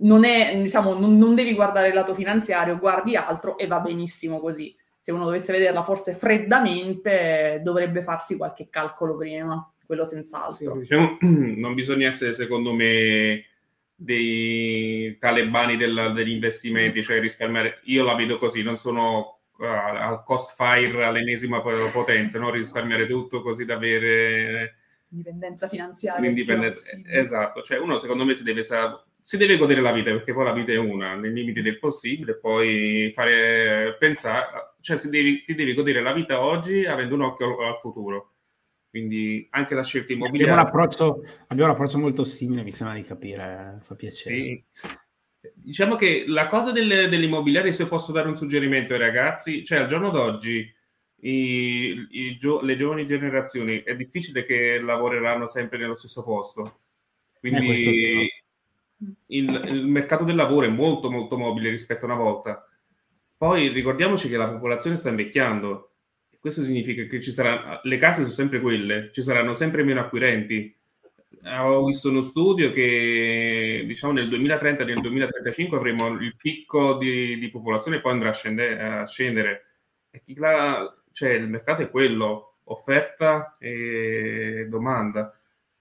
non devi guardare il lato finanziario, guardi altro e va benissimo così. Se uno dovesse vederla forse freddamente, dovrebbe farsi qualche calcolo prima, quello senz'altro. Sì, diciamo, non bisogna essere, secondo me, dei talebani degli investimenti, cioè risparmiare. Io la vedo così, non sono al cost fire all'ennesima potenza, no? Risparmiare tutto così da avere indipendenza finanziaria. L'indipendenza, esatto. Cioè uno, secondo me, si deve godere la vita, perché poi la vita è una, nei limiti del possibile, poi ti devi godere la vita oggi avendo un occhio al futuro. Quindi anche la scelta immobiliare. Abbiamo un approccio molto simile, mi sembra di capire, fa piacere. Sì. Diciamo che la cosa dell'immobiliare, se posso dare un suggerimento ai ragazzi, cioè al giorno d'oggi le giovani generazioni è difficile che lavoreranno sempre nello stesso posto. Quindi il mercato del lavoro è molto molto mobile rispetto a una volta. Poi ricordiamoci che la popolazione sta invecchiando, e questo significa che le case sono sempre quelle, ci saranno sempre meno acquirenti. Ho visto uno studio che diciamo nel 2030 nel 2035 avremo il picco di popolazione, poi andrà a scendere, e cioè il mercato è quello, offerta e domanda.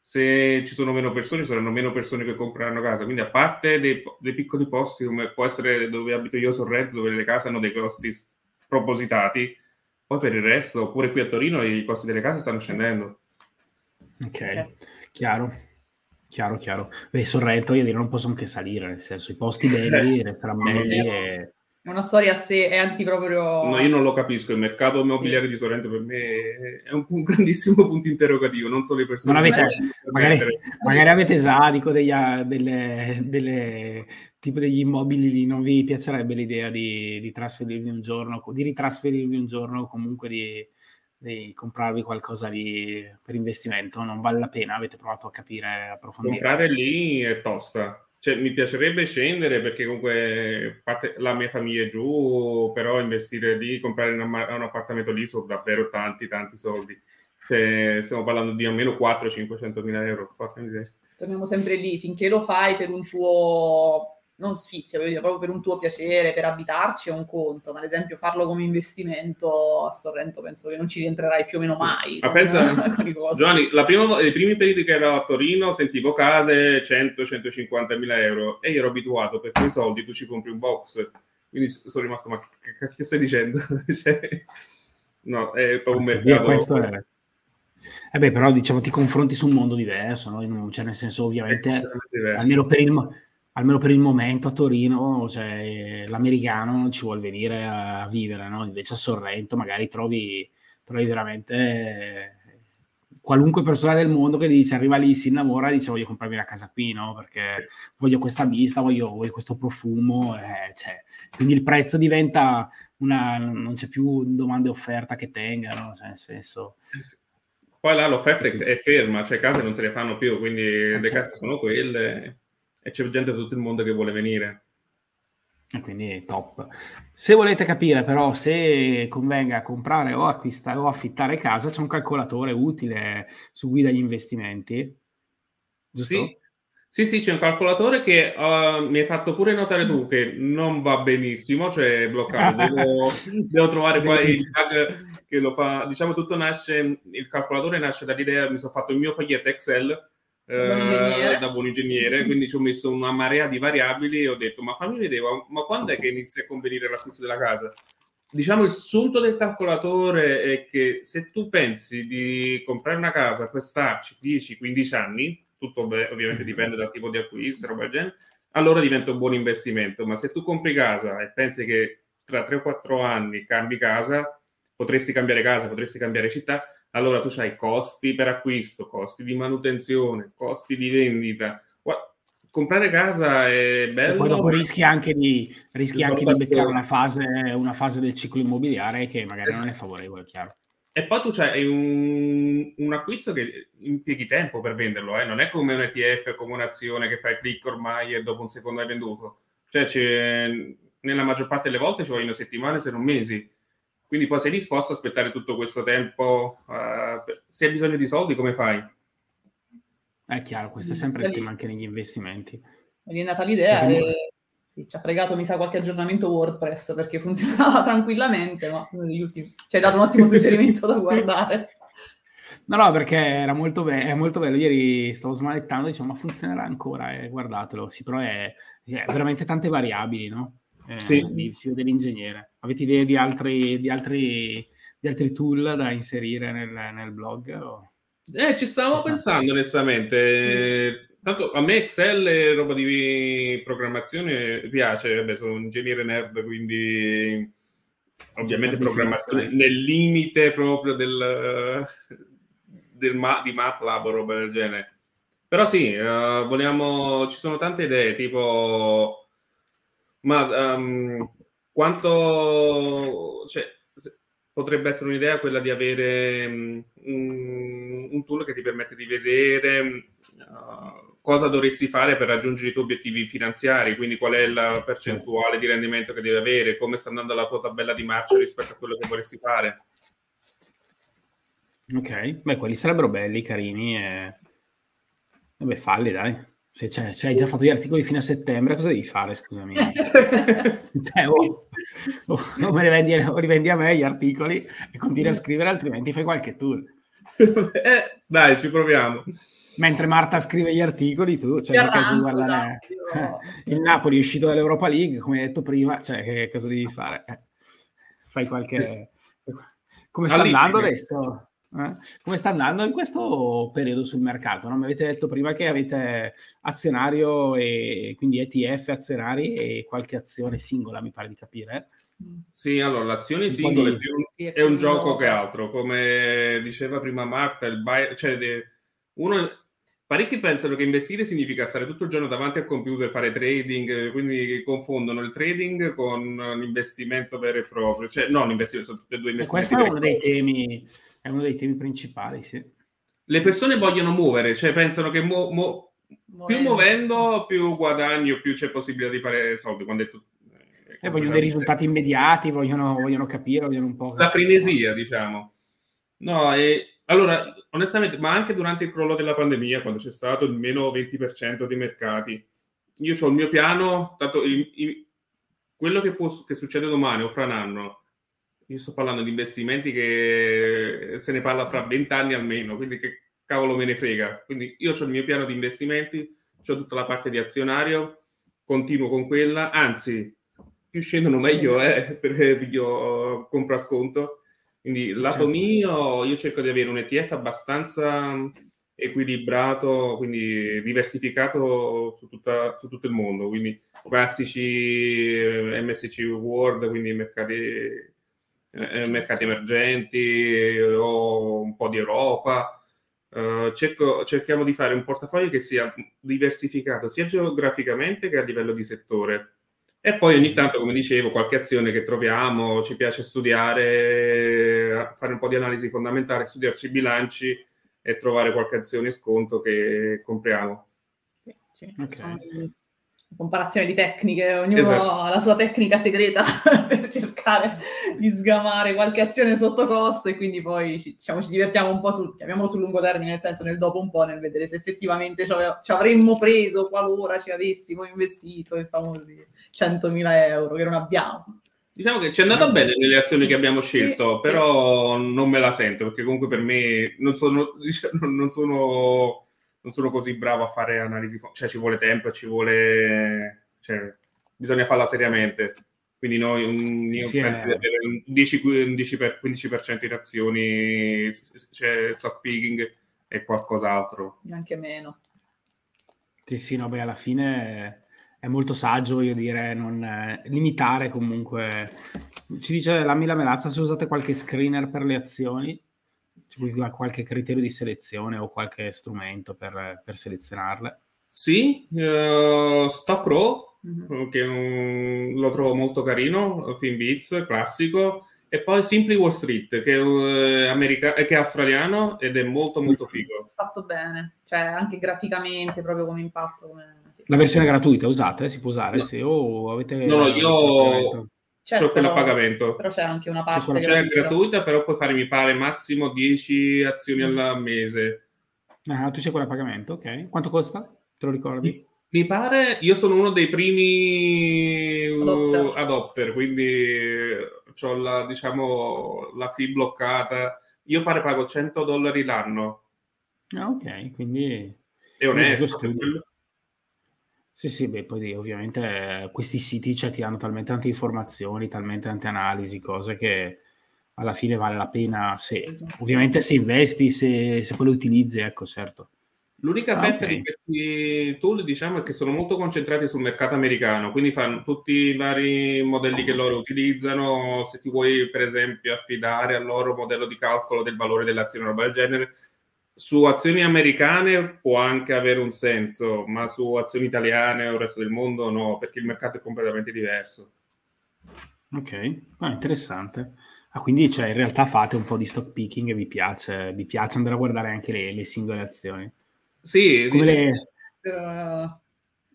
Se ci sono meno persone, saranno meno persone che compreranno casa. Quindi, a parte dei piccoli posti, come può essere dove abito io, Sorrento, dove le case hanno dei costi spropositati, poi per il resto, oppure qui a Torino, i costi delle case stanno scendendo. Ok, chiaro. Beh, Sorrento, io direi, non possono che salire, nel senso, i posti belli resteranno belli. È una storia a sé, è antiproprio. No, io non lo capisco. Il mercato immobiliare di Sorrento per me è un grandissimo punto interrogativo. Non solo le persone. Non avete, magari avete sadico tipo degli immobili lì. Non vi piacerebbe l'idea di trasferirvi un giorno, di ritrasferirvi un giorno, comunque di comprarvi qualcosa lì per investimento? Non vale la pena? Avete provato a capire, approfondire? Comprare lì è tosta. Cioè, mi piacerebbe scendere, perché comunque parte la mia famiglia è giù, però investire lì, comprare un appartamento lì sono davvero tanti soldi. Cioè, stiamo parlando di almeno 400.000-500.000 euro. Porca miseria. Torniamo sempre lì, finché lo fai per un tuo, non sfizio, voglio dire, proprio per un tuo piacere, per abitarci è un conto, ma ad esempio farlo come investimento a Sorrento penso che non ci rientrerai più o meno mai. Ma pensa, Giovanni, i primi periodi che ero a Torino sentivo case 100-150.000 euro e io ero abituato, per quei soldi tu ci compri un box, quindi sono rimasto, ma che stai dicendo? Cioè, no, è proprio un mercato. Questo è... però diciamo ti confronti su un mondo diverso, no? Cioè, nel senso, ovviamente, almeno per il momento a Torino, cioè, l'americano non ci vuol venire a vivere, no? Invece a Sorrento magari trovi veramente qualunque persona del mondo che dice, arriva lì, si innamora e dice voglio comprarmi la casa qui, no? Perché voglio questa vista, voglio questo profumo, cioè. Quindi il prezzo diventa una, non c'è più domanda e offerta che tengano, cioè nel senso... Poi là l'offerta è ferma, cioè case non se le fanno più, quindi le case sono quelle e c'è gente da tutto il mondo che vuole venire. Quindi è top. Se volete capire però se convenga comprare o acquistare o affittare casa, c'è un calcolatore utile su Guida agli investimenti, giusto? Sì, c'è un calcolatore che mi hai fatto pure notare tu che non va benissimo, cioè è bloccato. Devo trovare il tag che lo fa. Diciamo tutto nasce, il calcolatore nasce dall'idea, mi sono fatto il mio foglietto Excel da buon ingegnere, quindi ci ho messo una marea di variabili e ho detto ma fammi un'idea, ma quando è che inizia a convenire l'acquisto della casa? Diciamo il sunto del calcolatore è che se tu pensi di comprare una casa, acquistarci 10-15 anni, tutto ovviamente dipende dal tipo di acquisto, roba del genere, allora diventa un buon investimento, ma se tu compri casa e pensi che tra 3-4 anni cambi casa, potresti cambiare casa, potresti cambiare città, allora tu hai costi per acquisto, costi di manutenzione, costi di vendita. Comprare casa è bello. E poi dopo rischi anche di beccare una fase del ciclo immobiliare che magari non è favorevole, chiaro. E poi tu c'hai un acquisto che impieghi tempo per venderlo, eh? Non è come un ETF, come un'azione che fai click ormai e dopo un secondo hai venduto. Cioè nella maggior parte delle volte ci vogliono settimane se non mesi. Quindi poi sei disposto a aspettare tutto questo tempo? Se hai bisogno di soldi, come fai? È chiaro, questo è sempre il tema anche negli investimenti. Mi è nata l'idea, ci ha fregato mi sa qualche aggiornamento WordPress perché funzionava tranquillamente, ma uno degli ultimi. Ci hai dato un ottimo suggerimento da guardare. No, perché era molto è molto bello. Ieri stavo smanettando e dicevo, ma funzionerà ancora? Guardatelo, sì, però è veramente tante variabili, no? Si vede l'ingegnere. Avete idee di altri tool da inserire nel blog? O... ci stavo pensando onestamente. Tanto a me Excel e roba di programmazione piace, vabbè, sono un ingegnere nerd, quindi ovviamente programmazione nel limite proprio di MATLAB o roba del genere. Però sì, ci sono tante idee, tipo... Ma potrebbe essere un'idea quella di avere un tool che ti permette di vedere cosa dovresti fare per raggiungere i tuoi obiettivi finanziari, quindi qual è la percentuale di rendimento che devi avere, come sta andando la tua tabella di marcia rispetto a quello che vorresti fare. Ok, beh, quelli sarebbero belli, carini e falli, dai. Se hai già fatto gli articoli fino a settembre, cosa devi fare, scusami? Non me rivendi a me gli articoli e continui a scrivere, altrimenti fai qualche tool. Dai, ci proviamo. Mentre Marta scrive gli articoli, tu... guardare. Il Napoli è uscito dall'Europa League, come hai detto prima, che cosa devi fare? Fai qualche... Come sta andando adesso? Come sta andando in questo periodo sul mercato? No? Mi avete detto prima che avete azionario e quindi ETF, azionari e qualche azione singola, mi pare di capire. Sì, allora l'azione singola è un gioco che altro, come diceva prima Marta, parecchi pensano che investire significa stare tutto il giorno davanti al computer, fare trading, quindi confondono il trading con l'investimento vero e proprio, sono tutte e due investimenti. E questo è uno dei temi. È uno dei temi principali, sì. Le persone vogliono muovere, pensano che più muovendo, più guadagno, più c'è possibilità di fare soldi. Quando è vogliono dei risultati immediati, vogliono capire, vogliono un po'... La frenesia, diciamo. No, allora, onestamente, ma anche durante il crollo della pandemia, quando c'è stato il meno 20% dei mercati, io ho il mio piano, tanto quello che succede domani o fra un anno, io sto parlando di investimenti che se ne parla fra 20 anni almeno, quindi che cavolo me ne frega. Quindi io ho il mio piano di investimenti, ho tutta la parte di azionario, continuo con quella, anzi, più scendono meglio, perché io compro a sconto. Quindi lato mio, io cerco di avere un ETF abbastanza equilibrato, quindi diversificato su tutto il mondo, quindi classici MSCI World, quindi mercati emergenti o un po' di Europa, cerchiamo di fare un portafoglio che sia diversificato sia geograficamente che a livello di settore. E poi ogni tanto, come dicevo, qualche azione che troviamo, ci piace studiare, fare un po' di analisi fondamentale, studiarci i bilanci e trovare qualche azione sconto che compriamo. Sì. Okay. Comparazione di tecniche, ognuno ha la sua tecnica segreta per cercare di sgamare qualche azione sotto costo, e quindi poi ci divertiamo un po' sul lungo termine, nel senso nel dopo un po', nel vedere se effettivamente ci avremmo preso qualora ci avessimo investito i famosi 100.000 euro che non abbiamo. Diciamo che ci è andata bene nelle azioni che abbiamo scelto, sì, però sì, non me la sento, perché comunque per me non sono così bravo a fare analisi, cioè ci vuole tempo, bisogna farla seriamente. Quindi noi penso di avere un 10-15% in azioni, cioè stock picking e qualcos'altro. Neanche meno. Sì, no, beh, alla fine è molto saggio, voglio dire, non limitare comunque. Ci dice la Mila Melazza, se usate qualche screener per le azioni, c'è qualche criterio di selezione o qualche strumento per selezionarle? Sì, StockRow, che lo trovo molto carino, Finviz, classico, e poi Simply Wall Street, che è australiano ed è molto molto figo. Fatto bene, cioè anche graficamente, proprio come impatto. La versione gratuita usate? Si può usare? No. Sì, o avete... No, io... C'è quella a pagamento. Però c'è anche una parte gratuita, però puoi fare, mi pare, massimo 10 azioni al mese. Ah, tu c'è quella a pagamento, ok. Quanto costa? Te lo ricordi? Mi pare, io sono uno dei primi adopter, quindi ho la fee bloccata. Io pare pago $100 l'anno. Ah, ok, quindi... È onesto. Sì, beh, poi ovviamente questi siti ti danno talmente tante informazioni, talmente tante analisi, cose che alla fine vale la pena, se investi, se poi lo utilizzi, ecco, certo. L'unica pecca di questi tool, diciamo, è che sono molto concentrati sul mercato americano, quindi fanno tutti i vari modelli che loro utilizzano. Se ti vuoi, per esempio, affidare al loro modello di calcolo del valore dell'azione, roba del genere, su azioni americane può anche avere un senso, ma su azioni italiane o il resto del mondo no, perché il mercato è completamente diverso. Ok, interessante. Ah, quindi in realtà fate un po' di stock picking e vi piace andare a guardare anche le singole azioni? Sì.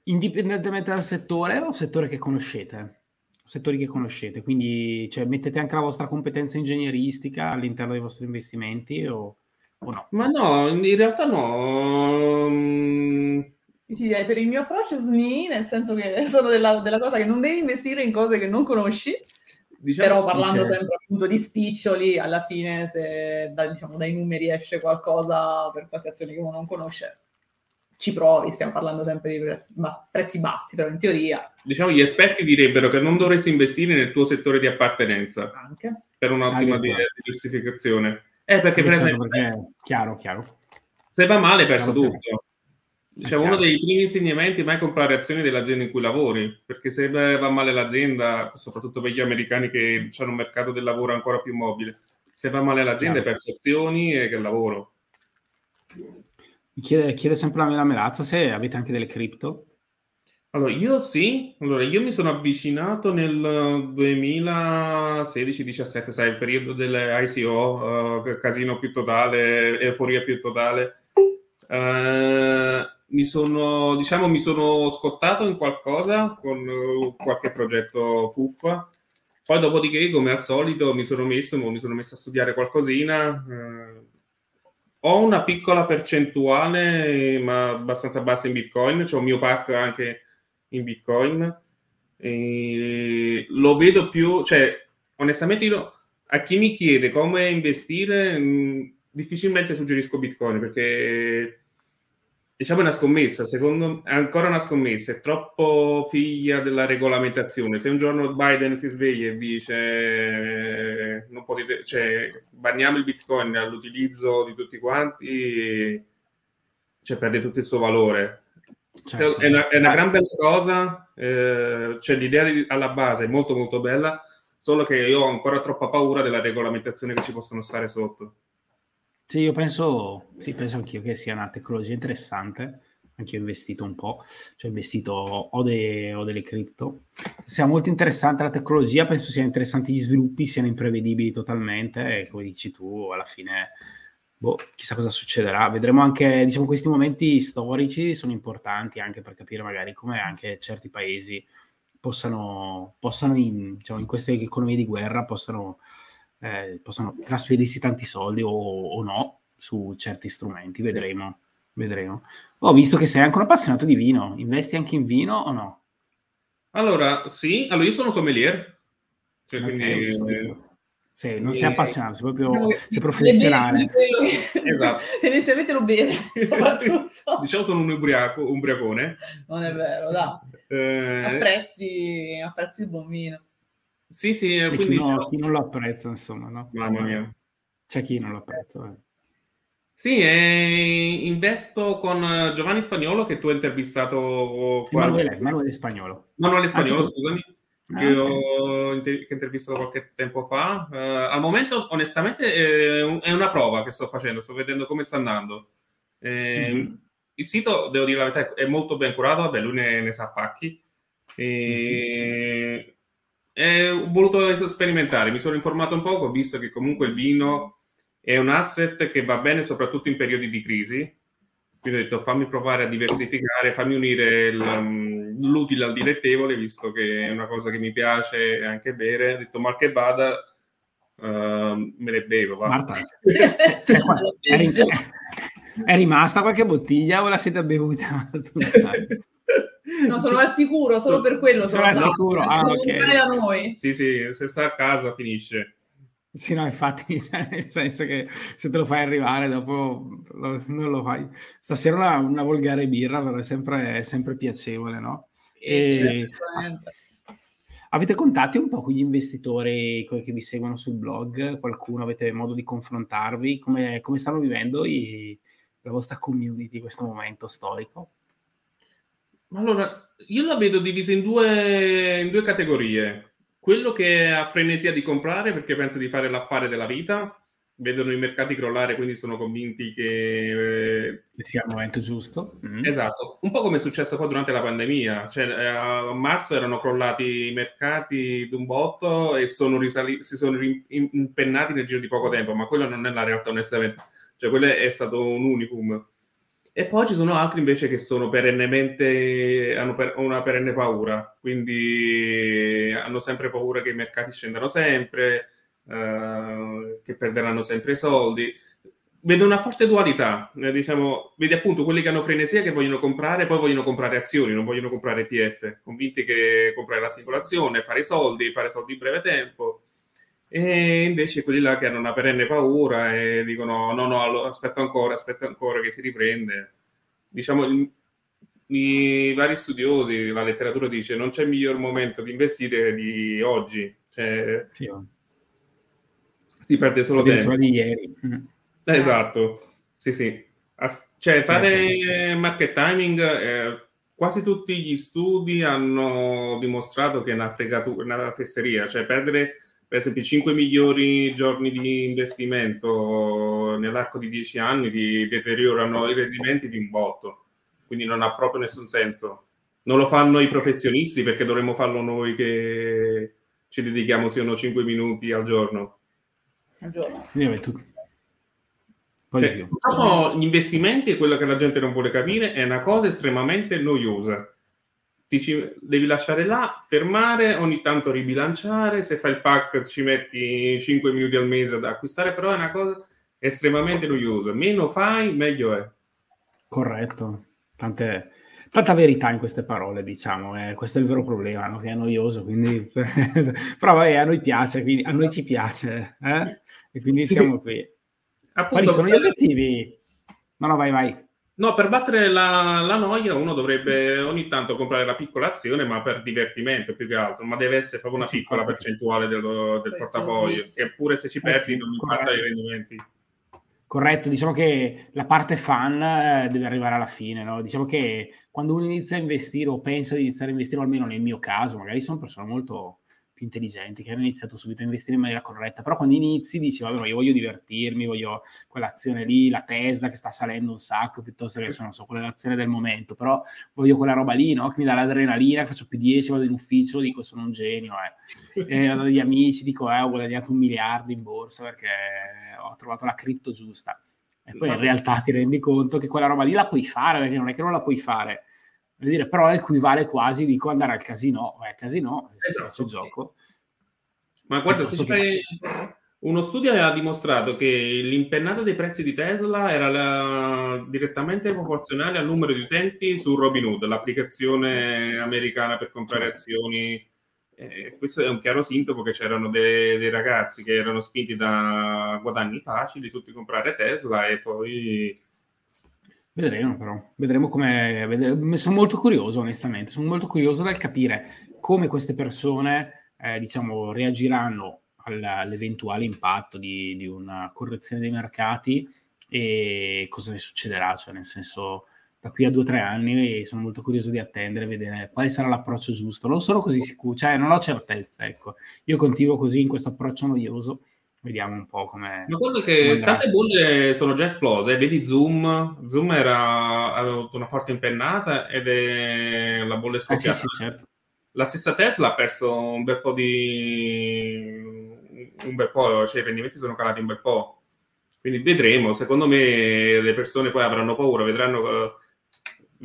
Indipendentemente dal settore o settore che conoscete? Settori che conoscete, quindi mettete anche la vostra competenza ingegneristica all'interno dei vostri investimenti o no? Ma no, in realtà no. Ti direi, per il mio approccio SNI, nel senso che sono della cosa che non devi investire in cose che non conosci, diciamo, però parlando sempre appunto di spiccioli, alla fine se dai numeri esce qualcosa per qualche azione che uno non conosce, ci provi. Stiamo parlando sempre di prezzi bassi, però in teoria. Diciamo, gli esperti direbbero che non dovresti investire nel tuo settore di appartenenza, anche per un'ottima diversificazione. Perché per esempio, chiaro. Se va male, hai perso tutto. Diciamo, uno dei primi insegnamenti è mai comprare azioni dell'azienda in cui lavori, perché se va male l'azienda, soprattutto per gli americani che hanno un mercato del lavoro ancora più mobile, se va male l'azienda hai perso azioni e che lavoro. Mi chiede sempre la Melazza se avete anche delle cripto. Allora, io sì. Allora, io mi sono avvicinato nel 2016-17, sai, il periodo delle ICO, casino più totale, euforia più totale. Mi sono scottato in qualcosa con qualche progetto fuffa. Poi dopodiché, come al solito, mi sono messo a studiare qualcosina. Ho una piccola percentuale, ma abbastanza bassa, in Bitcoin. C'ho un mio pack anche in Bitcoin, e lo vedo più, onestamente io, a chi mi chiede come investire, difficilmente suggerisco Bitcoin, perché è una scommessa, secondo me è ancora una scommessa, è troppo figlia della regolamentazione. Se un giorno Biden si sveglia e dice non potete, banniamo il Bitcoin all'utilizzo di tutti quanti, perde tutto il suo valore. Certo. È una gran bella cosa, l'idea alla base è molto molto bella, solo che io ho ancora troppa paura della regolamentazione che ci possono stare sotto. Sì, io penso, sì, penso anch'io che sia una tecnologia interessante. Anch'io ho investito un po', cioè ho delle cripto. Sia molto interessante la tecnologia, penso siano interessanti gli sviluppi, siano imprevedibili totalmente, e come dici tu, alla fine, boh, chissà cosa succederà. Vedremo anche, diciamo, questi momenti storici sono importanti anche per capire magari come anche certi paesi possano in queste economie di guerra, possano trasferirsi tanti soldi o no su certi strumenti, vedremo. Ho visto che sei anche un appassionato di vino, investi anche in vino o no? Allora, sì, allora io sono sommelier. Cioè, okay, quindi, visto. Sì, non sei appassionato, sei proprio sei professionale. Esatto. Tendenzialmente lo bene. Diciamo sono un ubriaco, un ubriacone. Non è vero, dai. Apprezzi il buon vino. Sì, sì. C'è quindi chi non lo apprezza, insomma, no? Mamma mia. C'è chi non lo apprezza. Sì, investo con Giovanni Spagnolo, che tu hai intervistato. Manuele Spagnolo, scusami. Che ho intervistato qualche tempo fa. Al momento, onestamente, è una prova che sto facendo, sto vedendo come sta andando. Mm-hmm. Il sito, devo dire la verità, è molto ben curato, vabbè, lui ne sa pacchi. Ho voluto sperimentare, mi sono informato un po', ho visto che comunque il vino è un asset che va bene soprattutto in periodi di crisi, quindi ho detto fammi provare a diversificare, fammi unire l'utile al dilettevole, visto che è una cosa che mi piace anche bere. Ho detto mal che vada me le bevo, va. Marta, cioè, è rimasta qualche bottiglia o la siete bevuta? No, sono al sicuro, solo per quello sono al sicuro. Ah, ok. Da noi. Sì, se sta a casa finisce. Sì, no, infatti, cioè, nel senso che se te lo fai arrivare dopo non lo fai. Stasera una volgare birra, però è sempre piacevole, no? E avete contatti un po' con gli investitori che vi seguono sul blog? Qualcuno? Avete modo di confrontarvi? Come stanno vivendo la vostra community questo momento storico? Allora, io la vedo divisa in due categorie. Quello che ha frenesia di comprare perché pensa di fare l'affare della vita, vedono i mercati crollare, quindi sono convinti che sia il momento giusto. Esatto, un po' come è successo qua durante la pandemia, cioè a marzo erano crollati i mercati d'un botto e si sono impennati nel giro di poco tempo, ma quella non è la realtà, onestamente, cioè quello è stato un unicum. E poi ci sono altri invece che sono perennemente, hanno una perenne paura, quindi hanno sempre paura che i mercati scendano sempre, che perderanno sempre soldi. Vedo una forte dualità, diciamo, vedi appunto quelli che hanno frenesia, che vogliono comprare, poi vogliono comprare azioni, non vogliono comprare ETF, convinti che comprare la singola azione, fare soldi in breve tempo. E invece quelli là che hanno una perenne paura e dicono no, aspetta ancora che si riprende. Diciamo, i vari studiosi, la letteratura dice non c'è miglior momento di investire di oggi, cioè, sì. Si perde solo tempo di ieri. Esatto, sì. Cioè fare market timing, quasi tutti gli studi hanno dimostrato che è una fesseria, cioè perdere per esempio i 5 migliori giorni di investimento nell'arco di 10 anni ti deteriorano i rendimenti di un botto, quindi non ha proprio nessun senso. Non lo fanno i professionisti, perché dovremmo farlo noi che ci dedichiamo siano 5 minuti al giorno. Cioè, diciamo, gli investimenti, quello che la gente non vuole capire, è una cosa estremamente noiosa. Devi lasciare là, fermare, ogni tanto ribilanciare, se fai il pack ci metti 5 minuti al mese ad acquistare, però è una cosa estremamente noiosa, meno fai meglio è. Corretto, tanta verità in queste parole, diciamo, questo è il vero problema, no? Che è noioso, quindi però vabbè, a noi piace, quindi a noi ci piace, eh? E quindi siamo qui. Quali sono gli obiettivi? No, vai. No, per battere la noia uno dovrebbe ogni tanto comprare la piccola azione, ma per divertimento più che altro, ma deve essere proprio una piccola percentuale del portafoglio, che pure se ci perdi non impatta i rendimenti. Corretto, diciamo che la parte fan deve arrivare alla fine, no? Diciamo che quando uno inizia a investire o pensa di iniziare a investire, almeno nel mio caso, magari sono persone molto più intelligenti, che hanno iniziato subito a investire in maniera corretta. Però quando inizi dici, vabbè, io voglio divertirmi, voglio quell'azione lì, la Tesla che sta salendo un sacco, piuttosto che, non so, quella azione del momento, però voglio quella roba lì, no? Che mi dà l'adrenalina, faccio più 10, vado in ufficio, dico sono un genio, vado agli amici, dico, ho guadagnato 1 miliardo in borsa perché ho trovato la cripto giusta. E poi in realtà ti rendi conto che quella roba lì la puoi fare, perché non è che non la puoi fare. Vuol dire, però equivale quasi, dico, andare al casino. Vai al casino, esatto, c'è gioco. Ma guarda, se fai... uno studio aveva dimostrato che l'impennata dei prezzi di Tesla era direttamente proporzionale al numero di utenti su Robinhood, l'applicazione americana per comprare azioni. Questo è un chiaro sintomo che c'erano dei ragazzi che erano spinti da guadagni facili, tutti comprare Tesla, e poi vedremo, però vedremo come sono molto curioso, onestamente sono molto curioso dal capire come queste persone diciamo reagiranno all'eventuale impatto di una correzione dei mercati e cosa ne succederà, cioè nel senso da qui a 2 o 3 anni, e sono molto curioso di attendere, vedere quale sarà l'approccio giusto. Non sono così sicuro, cioè non ho certezza, ecco. Io continuo così in questo approccio noioso, vediamo un po' come... Ma quello che tante bolle sono già esplose, vedi Zoom aveva avuto una forte impennata ed è la bolla scoppiata. Sì, certo. La stessa Tesla ha perso un bel po', cioè i rendimenti sono calati un bel po', quindi vedremo, secondo me le persone poi avranno paura, vedranno è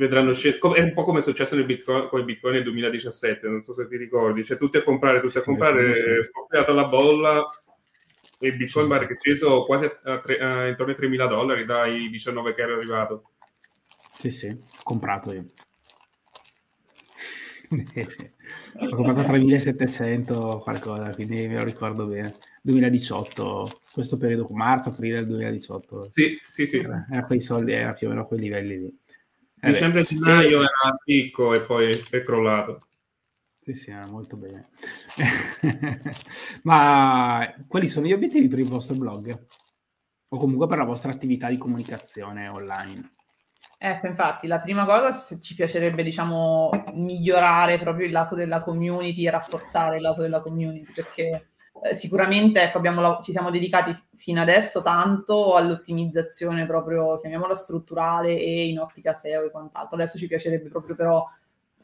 un po' come è successo con il Bitcoin nel 2017, non so se ti ricordi, cioè tutti a comprare, è scoppiata la bolla e il Bitcoin pare che è sceso quasi intorno ai $3.000 dai 19 che era arrivato. Sì, ho comprato io. Ho comprato 3.700 qualcosa, quindi me lo ricordo bene. 2018, questo periodo, marzo-aprile del 2018. Sì. Era quei soldi, era più o meno a quei livelli lì. Dicembre-gennaio era picco e poi è crollato. Sì, molto bene. Ma quali sono gli obiettivi per il vostro blog? O comunque per la vostra attività di comunicazione online? Infatti, la prima cosa, se ci piacerebbe, diciamo, migliorare proprio il lato della community e rafforzare il lato della community, perché sicuramente, ecco, ci siamo dedicati fino adesso tanto all'ottimizzazione proprio, chiamiamola strutturale, e in ottica SEO e quant'altro. Adesso ci piacerebbe proprio però,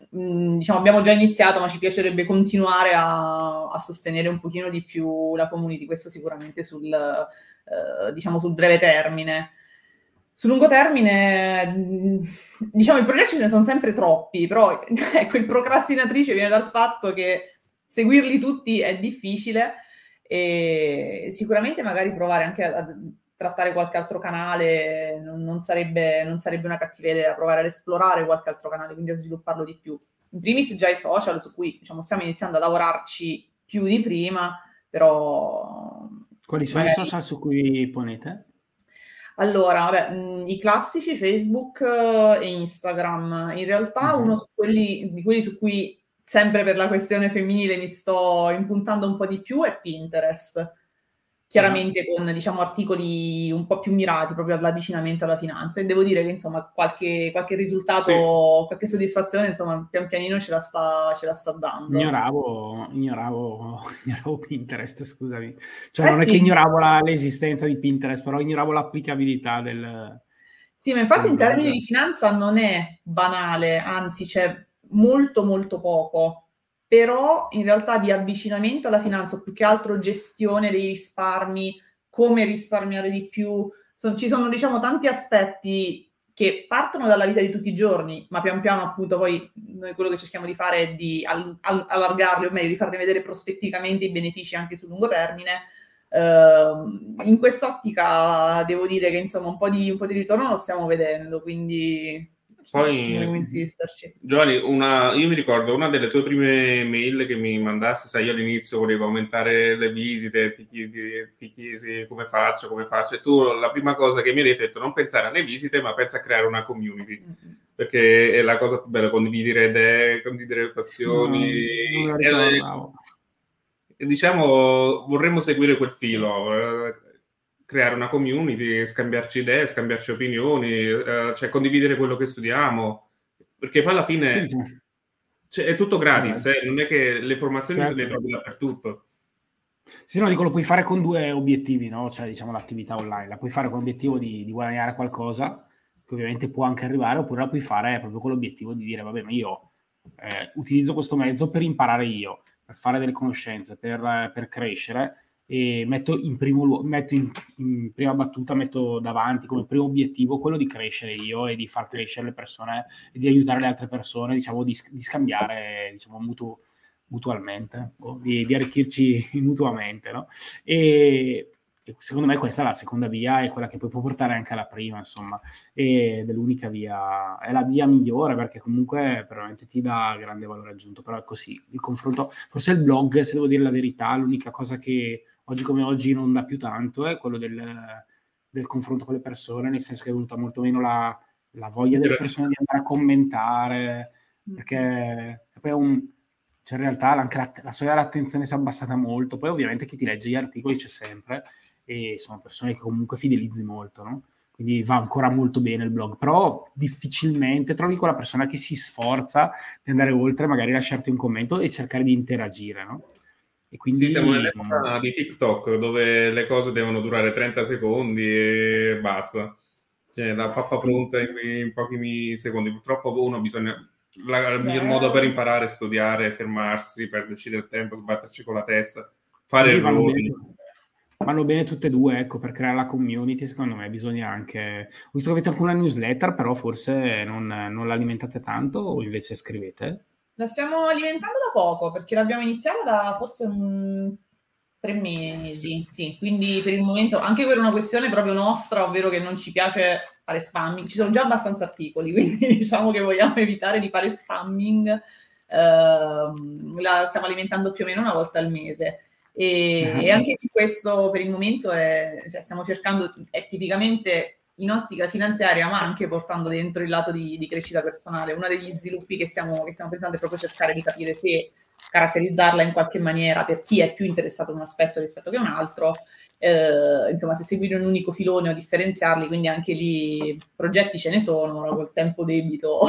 diciamo, abbiamo già iniziato, ma ci piacerebbe continuare a sostenere un pochino di più la community, questo sicuramente sul breve termine. Sul lungo termine, diciamo, i progetti ce ne sono sempre troppi, però ecco, il procrastinatrice viene dal fatto che seguirli tutti è difficile, e sicuramente magari provare anche a trattare qualche altro canale non sarebbe una cattiva idea, provare ad esplorare qualche altro canale, quindi a svilupparlo di più. In primis già i social, su cui, diciamo, stiamo iniziando a lavorarci più di prima, però... Quali sono i social su cui ponete? Allora, vabbè, i classici Facebook e Instagram. In realtà uno di quelli su cui sempre per la questione femminile mi sto impuntando un po' di più è Pinterest. Chiaramente con, diciamo, articoli un po' più mirati proprio all'avvicinamento alla finanza. E devo dire che, insomma, qualche risultato, qualche soddisfazione, insomma, pian pianino ce la sta dando. Ignoravo Pinterest, scusami. Cioè non è che ignoravo l'esistenza di Pinterest, però ignoravo l'applicabilità del... Sì, ma infatti in termini di finanza non è banale, anzi c'è molto molto poco. Però in realtà di avvicinamento alla finanza, più che altro gestione dei risparmi, come risparmiare di più, ci sono, diciamo, tanti aspetti che partono dalla vita di tutti i giorni, ma pian piano appunto poi noi quello che cerchiamo di fare è di allargarli, o meglio di farne vedere prospetticamente i benefici anche sul lungo termine. In quest'ottica devo dire che, insomma, un po' di ritorno lo stiamo vedendo, quindi... Poi, Giovanni, io mi ricordo una delle tue prime mail che mi mandassi, sai, io all'inizio volevo aumentare le visite, ti chiesi come faccio, e tu la prima cosa che mi hai detto è non pensare alle visite, ma pensa a creare una community, perché è la cosa più bella, condividere idee, condividere passioni, e diciamo vorremmo seguire quel filo, creare una community, scambiarci idee, scambiarci opinioni, cioè condividere quello che studiamo, perché poi alla fine Cioè, è tutto gratis, non è che le formazioni certo. le trovi dappertutto. Sì, no, dico, lo puoi fare con due obiettivi, no? Cioè, diciamo, l'attività online la puoi fare con l'obiettivo di guadagnare qualcosa, che ovviamente può anche arrivare, oppure la puoi fare proprio con l'obiettivo di dire, vabbè, ma io utilizzo questo mezzo per imparare io, per fare delle conoscenze, per crescere, e metto in primo luogo, in prima battuta, metto davanti come primo obiettivo quello di crescere io e di far crescere le persone e di aiutare le altre persone, diciamo, di scambiare, diciamo, mutualmente, o di arricchirci mutuamente, no? E secondo me questa è la seconda via, è quella che poi può portare anche alla prima, insomma, ed è l'unica via, è la via migliore, perché comunque veramente ti dà grande valore aggiunto. Però è così, il confronto, forse il blog, se devo dire la verità, l'unica cosa che oggi come oggi non dà più tanto è quello del confronto con le persone, nel senso che è venuta molto meno la voglia delle persone di andare a commentare, perché poi è cioè in realtà anche la soglia dell'attenzione si è abbassata molto. Poi ovviamente chi ti legge gli articoli c'è sempre, e sono persone che comunque fidelizzi molto, no? Quindi va ancora molto bene il blog, però difficilmente trovi quella persona che si sforza di andare oltre, magari lasciarti un commento e cercare di interagire, no? E quindi sì, siamo nell'epoca di TikTok, dove le cose devono durare 30 secondi e basta, cioè la pappa pronta in pochi secondi. Purtroppo uno bisogna il miglior modo per imparare è studiare, fermarsi, perderci del tempo, sbatterci con la testa, fare errori. Vanno bene tutte e due, ecco, per creare la community, secondo me bisogna anche... Ho visto che avete anche una newsletter, però forse non la alimentate tanto, o invece scrivete? La stiamo alimentando da poco, perché l'abbiamo iniziata da forse 3 mesi, sì. Quindi per il momento, anche quella è una questione proprio nostra, ovvero che non ci piace fare spamming. Ci sono già abbastanza articoli, quindi diciamo che vogliamo evitare di fare spamming. La stiamo alimentando più o meno una volta al mese. E anche su questo per il momento stiamo cercando, è tipicamente in ottica finanziaria, ma anche portando dentro il lato di crescita personale. Uno degli sviluppi che stiamo pensando è proprio cercare di capire se caratterizzarla in qualche maniera per chi è più interessato a un aspetto rispetto che a un altro, insomma, se seguire un unico filone o differenziarli. Quindi anche lì progetti ce ne sono, no? Col tempo debito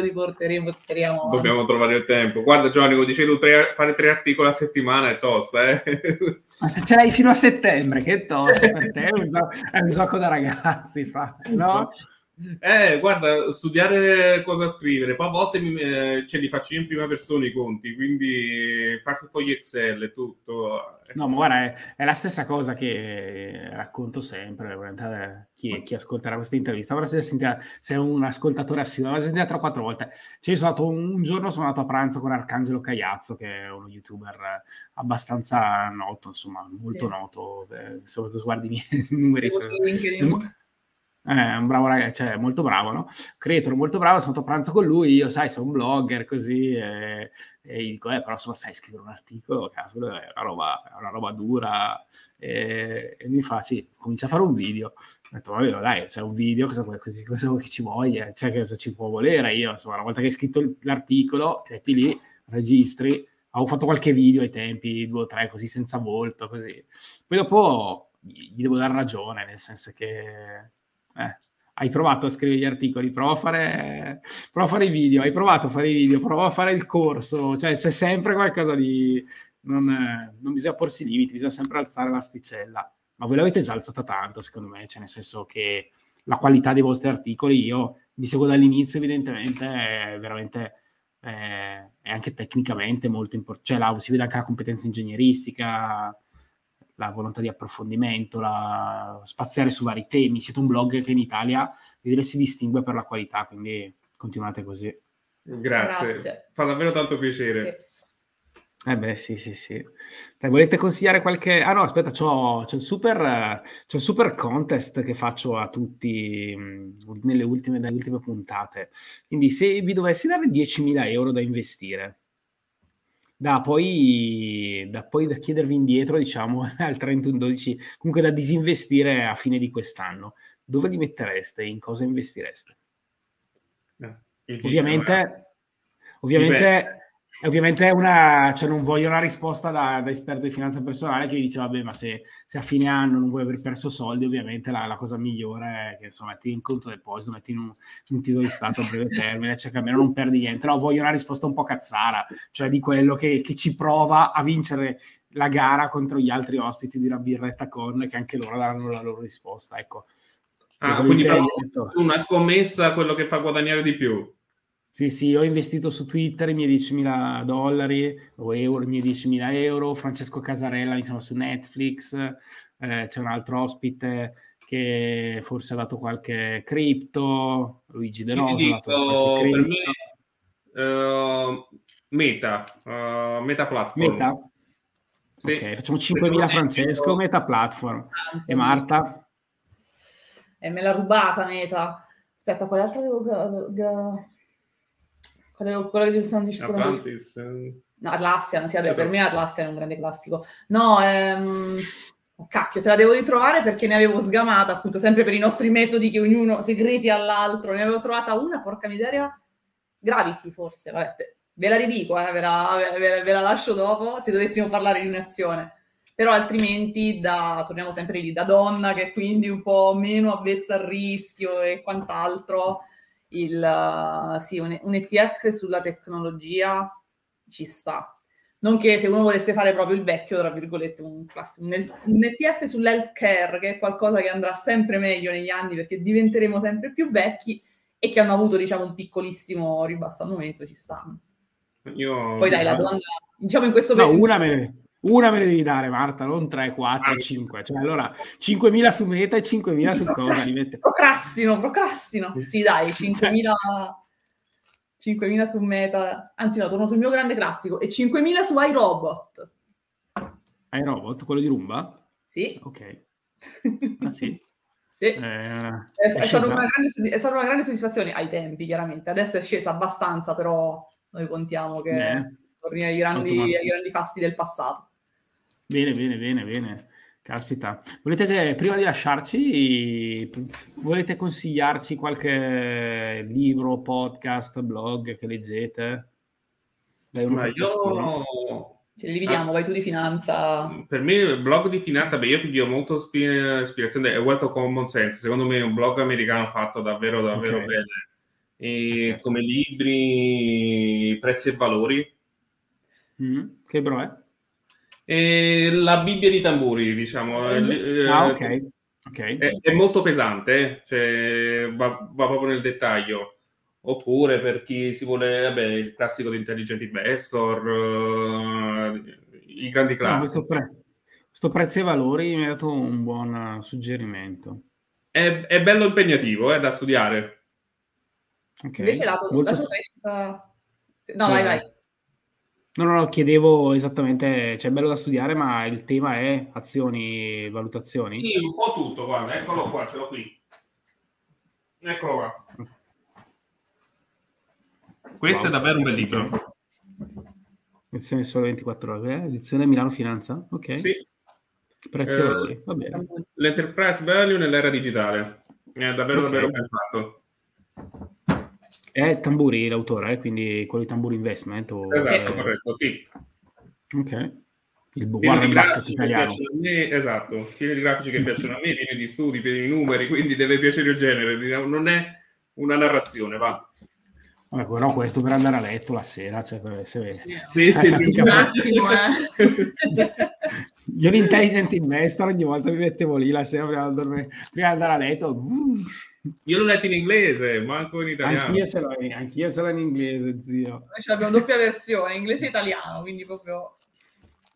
li porteremo, speriamo. Dobbiamo trovare il tempo. Guarda Giovanni, come dicevi tu, fare 3 articoli a settimana è tosta, eh? Ma se ce l'hai fino a settembre, che è tosta per te, è un gioco da ragazzi, no? Guarda, studiare cosa scrivere, poi a volte ce li faccio io in prima persona i conti, quindi farti poi gli Excel e tutto. No, ma guarda, è la stessa cosa che racconto sempre. Chi ascolterà questa intervista avrà sentito, se è un ascoltatore assiduo, avrà sentito 3 o 4 volte. Cioè, io sono andato un giorno, sono andato a pranzo con Arcangelo Cagliazzo, che è uno youtuber abbastanza noto, insomma, molto noto, soprattutto guardi i miei numeri. Un bravo ragazzo, cioè molto bravo, no? Creatore molto bravo, sono andato a pranzo con lui, io sai, sono un blogger così, e gli dico, però insomma sai scrivere un articolo, cavolo, è una roba dura, e mi fa, sì, comincia a fare un video. Ho detto, vabbè, dai, c'è un video, cosa che ci voglia, cioè che cosa ci può volere io, insomma, una volta che hai scritto l'articolo, ti metti lì, registri, avevo fatto qualche video ai tempi, 2 o 3, così senza volto, così. Poi dopo gli devo dare ragione, nel senso che... hai provato a scrivere gli articoli, prova a fare i video, hai provato a fare i video, prova a fare il corso, cioè c'è sempre qualcosa di... non bisogna porsi limiti, bisogna sempre alzare l'asticella. Ma voi l'avete già alzata tanto, secondo me, cioè nel senso che la qualità dei vostri articoli, io vi seguo dall'inizio, evidentemente è veramente... è anche tecnicamente molto importante, cioè si vede anche la competenza ingegneristica, la volontà di approfondimento, spaziare su vari temi. Siete un blog che in Italia si distingue per la qualità, quindi continuate così. Grazie. Fa davvero tanto piacere. Sì. Sì. Dai, volete consigliare qualche... Ah no, aspetta, c'ho il super contest che faccio a tutti nelle ultime puntate. Quindi se vi dovessi dare 10.000 euro da investire, da chiedervi indietro, diciamo, al 31/12, comunque da disinvestire a fine di quest'anno, dove li mettereste? In cosa investireste? Ovviamente Ovviamente cioè non voglio una risposta da esperto di finanza personale che mi dice vabbè, ma se a fine anno non vuoi aver perso soldi, ovviamente la cosa migliore è che insomma metti in conto deposito, metti in un titolo di Stato a breve termine, cioè che almeno non perdi niente. No, voglio una risposta un po' cazzara, cioè di quello che ci prova a vincere la gara contro gli altri ospiti di una birretta con, che anche loro daranno la loro risposta, ecco. Quindi una scommessa, quello che fa guadagnare di più. Sì, ho investito su Twitter i miei $10.000 o euro, i miei €10.000. Francesco Casarella, insomma, su Netflix. C'è un altro ospite che forse ha dato qualche cripto. Luigi De Rosa ha dato qualche cripto. Meta Platform. Meta? Sì. Ok, facciamo 5.000 Francesco, Meta Platform. Anzi, e Marta? Me l'ha rubata Meta. Aspetta, quale altra quello che sono no, Atlassian, sì, vabbè, per me Atlassian è un grande classico. No, cacchio, te la devo ritrovare perché ne avevo sgamata, appunto, sempre per i nostri metodi che ognuno segreti all'altro. Ne avevo trovata una, porca miseria, Gravity forse, vabbè, ve la ridico, ve la lascio dopo, se dovessimo parlare di un'azione. Però altrimenti torniamo sempre lì, da donna, che è quindi un po' meno avvezza al rischio e quant'altro. Un ETF sulla tecnologia ci sta, non che se uno volesse fare proprio il vecchio, tra virgolette, un ETF sull'healthcare, che è qualcosa che andrà sempre meglio negli anni perché diventeremo sempre più vecchi e che hanno avuto, diciamo, un piccolissimo ribassamento, ci stanno. Poi dai, la domanda, diciamo, in questo una me le devi dare, Marta, non 3, 4, 5. Cioè, allora, 5.000 su Meta e 5.000 su cosa? Procrastino. Sì, dai, 5.000 su Meta. Anzi, no, torno sul mio grande classico. E 5.000 su iRobot. iRobot? Quello di Roomba? Sì. Ok. Ah, sì? Sì. È stata una grande soddisfazione ai tempi, chiaramente. Adesso è scesa abbastanza, però noi contiamo che... Torni ai grandi fasti del passato. Bene. Caspita. Volete, prima di lasciarci, volete consigliarci qualche libro, podcast, blog che leggete? Ce li vediamo, vai tu di finanza. Per me il blog di finanza, io piglio molto ispirazione, è molto Common Sense, secondo me è un blog americano fatto davvero bene. E certo. Come libri, prezzi e valori. Che libro è? La Bibbia di tamburi, diciamo. Okay. È molto pesante, cioè va proprio nel dettaglio. Oppure per chi si vuole, il classico di Intelligent Investor, i grandi classici. Questo prezzi e valori mi ha dato un buon suggerimento. È bello impegnativo, da studiare. Okay. Invece la crescita... No, vai. No, chiedevo esattamente, cioè è bello da studiare, ma il tema è azioni, valutazioni? Sì, un po' tutto, guarda, eccolo qua, ce l'ho qui. Eccolo qua. Questo è davvero un bel libro. Edizione Solo 24 Ore, edizione Milano Finanza, ok. Sì. Prezzi e valori, va bene. L'enterprise value nell'era digitale, è davvero pensato. È Tamburi l'autore, quindi quello di Tamburi Investment? Esatto, corretto, sì. Ok. Guarda il grafico italiano. Esatto, pieni di grafici che piacciono a me, pieni di studi, pieni di numeri, quindi deve piacere il genere, non è una narrazione, va. Vabbè, però questo per andare a letto la sera, cioè se vede. Sì, un attimo, Io un Intelligent Investor ogni volta mi mettevo lì la sera prima di andare a letto. Io l'ho letto in inglese, manco in italiano. Anch'io ce l'ho in inglese, zio. Noi ce l'abbiamo doppia versione, inglese e italiano, quindi proprio...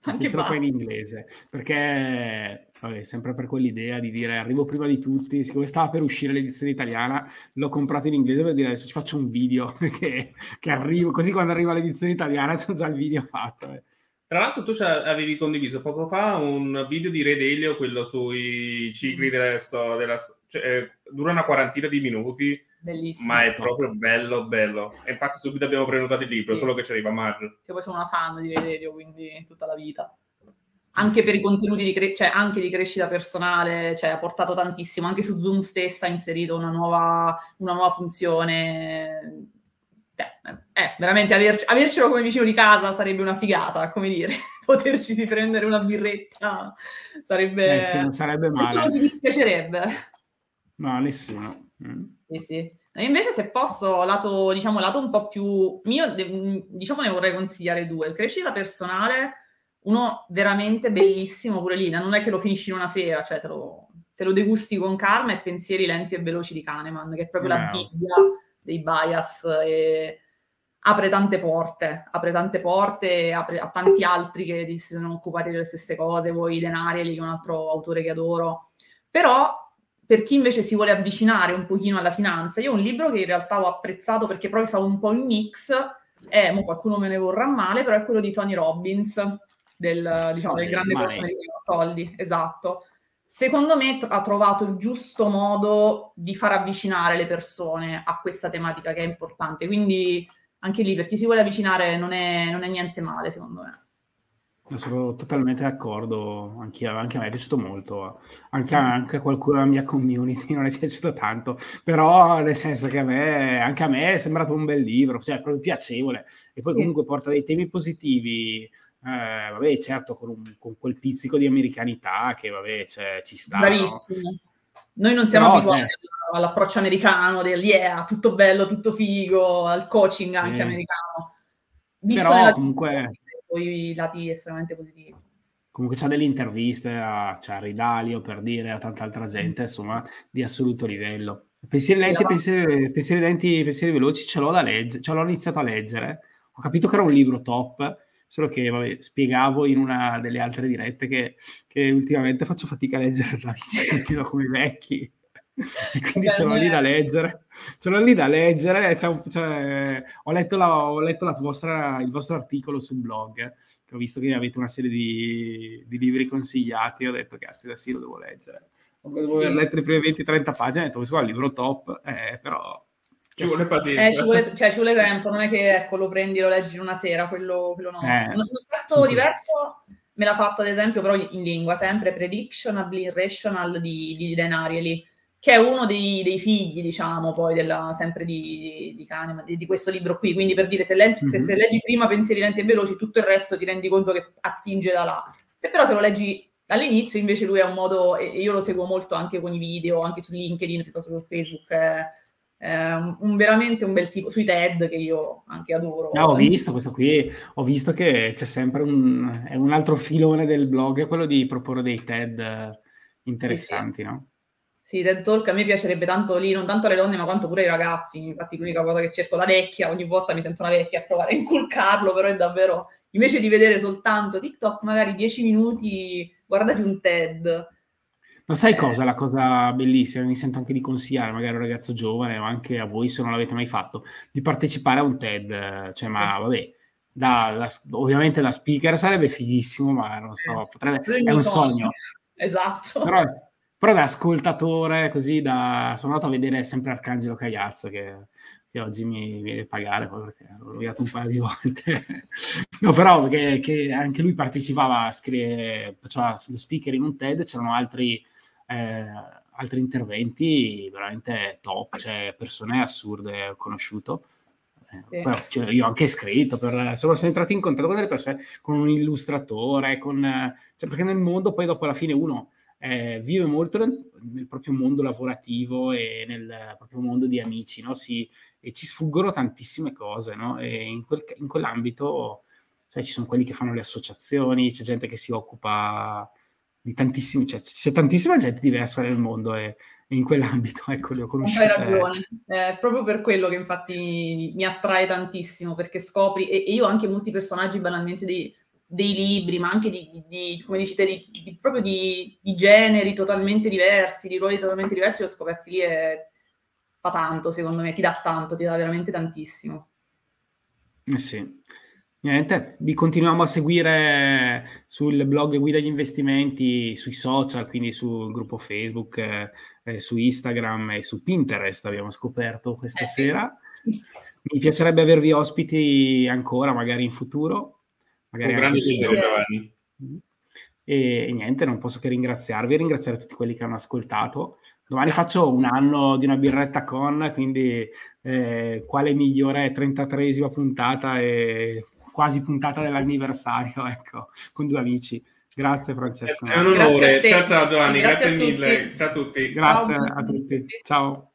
Anche ce l'ho poi in inglese, perché... sempre per quell'idea di dire arrivo prima di tutti, siccome stava per uscire l'edizione italiana, l'ho comprato in inglese per dire adesso ci faccio un video che arrivo, così quando arriva l'edizione italiana c'ho già il video fatto. Tra l'altro tu avevi condiviso poco fa un video di Ray Dalio, quello sui cicli dura una quarantina di minuti. Bellissimo. Ma è proprio bello. E infatti subito abbiamo prenotato il libro, solo che ci arriva a maggio. Che poi sono una fan di Ray Dalio, quindi tutta la vita. Anche per i contenuti anche di crescita personale, ha portato tantissimo. Anche su Zoom stessa ha inserito una nuova funzione veramente avercelo come vicino di casa sarebbe una figata, come dire, potercisi prendere una birretta sarebbe... non sarebbe male. Nessuno ti dispiacerebbe. No, nessuno. Sì, sì. E invece se posso, lato, diciamo, lato un po' più mio, diciamo ne vorrei consigliare due. Crescita personale, uno veramente bellissimo pure lì, non è che lo finisci in una sera, cioè te lo degusti con calma, e Pensieri lenti e veloci di Kahneman, che è proprio la Bibbia dei bias, e apre tante porte a tanti altri che si sono occupati delle stesse cose, voi Dan Ariely, che è un altro autore che adoro. Però per chi invece si vuole avvicinare un pochino alla finanza, io ho un libro che in realtà ho apprezzato perché proprio fa un po' il mix, mo qualcuno me ne vorrà male, però è quello di Tony Robbins, del grande corso dei soldi, esatto. Secondo me ha trovato il giusto modo di far avvicinare le persone a questa tematica che è importante, quindi anche lì per chi si vuole avvicinare non è niente male, secondo me. Sono totalmente d'accordo, anche a me è piaciuto molto, anche a qualcuno della mia community non è piaciuto tanto, però nel senso che anche a me è sembrato un bel libro, cioè proprio piacevole, e poi comunque porta dei temi positivi, certo con quel pizzico di americanità che ci sta. Bravissimo. No? Noi non siamo abituati all'approccio americano del tutto bello, tutto figo, al coaching anche americano. Visto però comunque... i lati estremamente positivi. Comunque c'ha delle interviste a Ray Dalio, per dire, a tanta altra gente, insomma, di assoluto livello. Pensieri lenti, pensieri veloci, ce l'ho iniziato a leggere. Ho capito che era un libro top, solo che spiegavo in una delle altre dirette che ultimamente faccio fatica a leggerla, vicino come i vecchi. E quindi sono lì da leggere. Ho letto il vostro articolo sul blog, che ho visto che avete una serie di libri consigliati, ho detto che aspetta, sì, lo devo leggere, aver letto le prime 20-30 pagine, ho detto questo qua è un libro top, però ci vuole pazienza, ci vuole tempo, non è che lo prendi, lo leggi in una sera, quello no. Un aspetto diverso me l'ha fatto ad esempio, però in lingua, sempre Predictional Irrational di Dan Ariely, che è uno dei figli, diciamo, poi sempre di Kahneman, di questo libro qui. Quindi per dire, se leggi prima Pensieri lenti e veloci, tutto il resto ti rendi conto che attinge da là. Se però te lo leggi all'inizio, invece lui ha un modo, e io lo seguo molto anche con i video, anche su LinkedIn, piuttosto che su Facebook, veramente un bel tipo, sui TED che io anche adoro. Ho visto questo qui, ho visto che c'è sempre un altro filone del blog, è quello di proporre dei TED interessanti, sì, sì. No? Sì, TED Talk a me piacerebbe tanto lì, non tanto alle donne, ma quanto pure ai ragazzi. Infatti l'unica cosa che cerco, da vecchia, ogni volta mi sento una vecchia a provare a inculcarlo, però è davvero... Invece di vedere soltanto TikTok, magari 10 minuti, guardati un TED. Ma sai cosa? La cosa bellissima, mi sento anche di consigliare, magari a un ragazzo giovane, ma anche a voi se non l'avete mai fatto, di partecipare a un TED. Cioè, ovviamente da speaker sarebbe fighissimo, ma non so, è un sogno. Esatto. Però da ascoltatore, così, sono andato a vedere sempre Arcangelo Cagliazzo, che oggi mi viene a pagare, perché l'ho guidato un paio di volte. No, però, che anche lui partecipava, faceva lo speaker in un TED, c'erano altri interventi veramente top, cioè persone assurde, ho conosciuto. Sì. Poi, cioè, io ho anche scritto, sono entrato in contatto con delle persone, con un illustratore, perché nel mondo poi dopo alla fine uno... vive molto nel proprio mondo lavorativo e nel proprio mondo di amici, no? E ci sfuggono tantissime cose, no? E in quell'ambito, cioè, ci sono quelli che fanno le associazioni, c'è gente che si occupa di tantissimi, cioè, c'è tantissima gente diversa nel mondo e in quell'ambito, ecco, le ho conosciute. Hai ragione, proprio per quello che infatti mi attrae tantissimo, perché scopri, e io ho anche molti personaggi banalmente dei libri, ma anche di come dici te, proprio di generi totalmente diversi, di ruoli totalmente diversi, l'ho scoperti lì e fa tanto, secondo me, ti dà veramente tantissimo. Sì. Niente, vi continuiamo a seguire sul blog Guida agli investimenti, sui social, quindi sul gruppo Facebook, su Instagram e su Pinterest, abbiamo scoperto questa sera. Mi piacerebbe avervi ospiti ancora, magari in futuro. Magari un grande video, Giovanni. e niente, non posso che ringraziarvi e ringraziare tutti quelli che hanno ascoltato. Domani faccio un anno di una birretta con, quindi quale migliore 33esima puntata e quasi puntata dell'anniversario, ecco, con due amici. Grazie Francesco. È un onore. Ciao Giovanni, grazie mille. Ciao a tutti. Grazie a tutti. Ciao.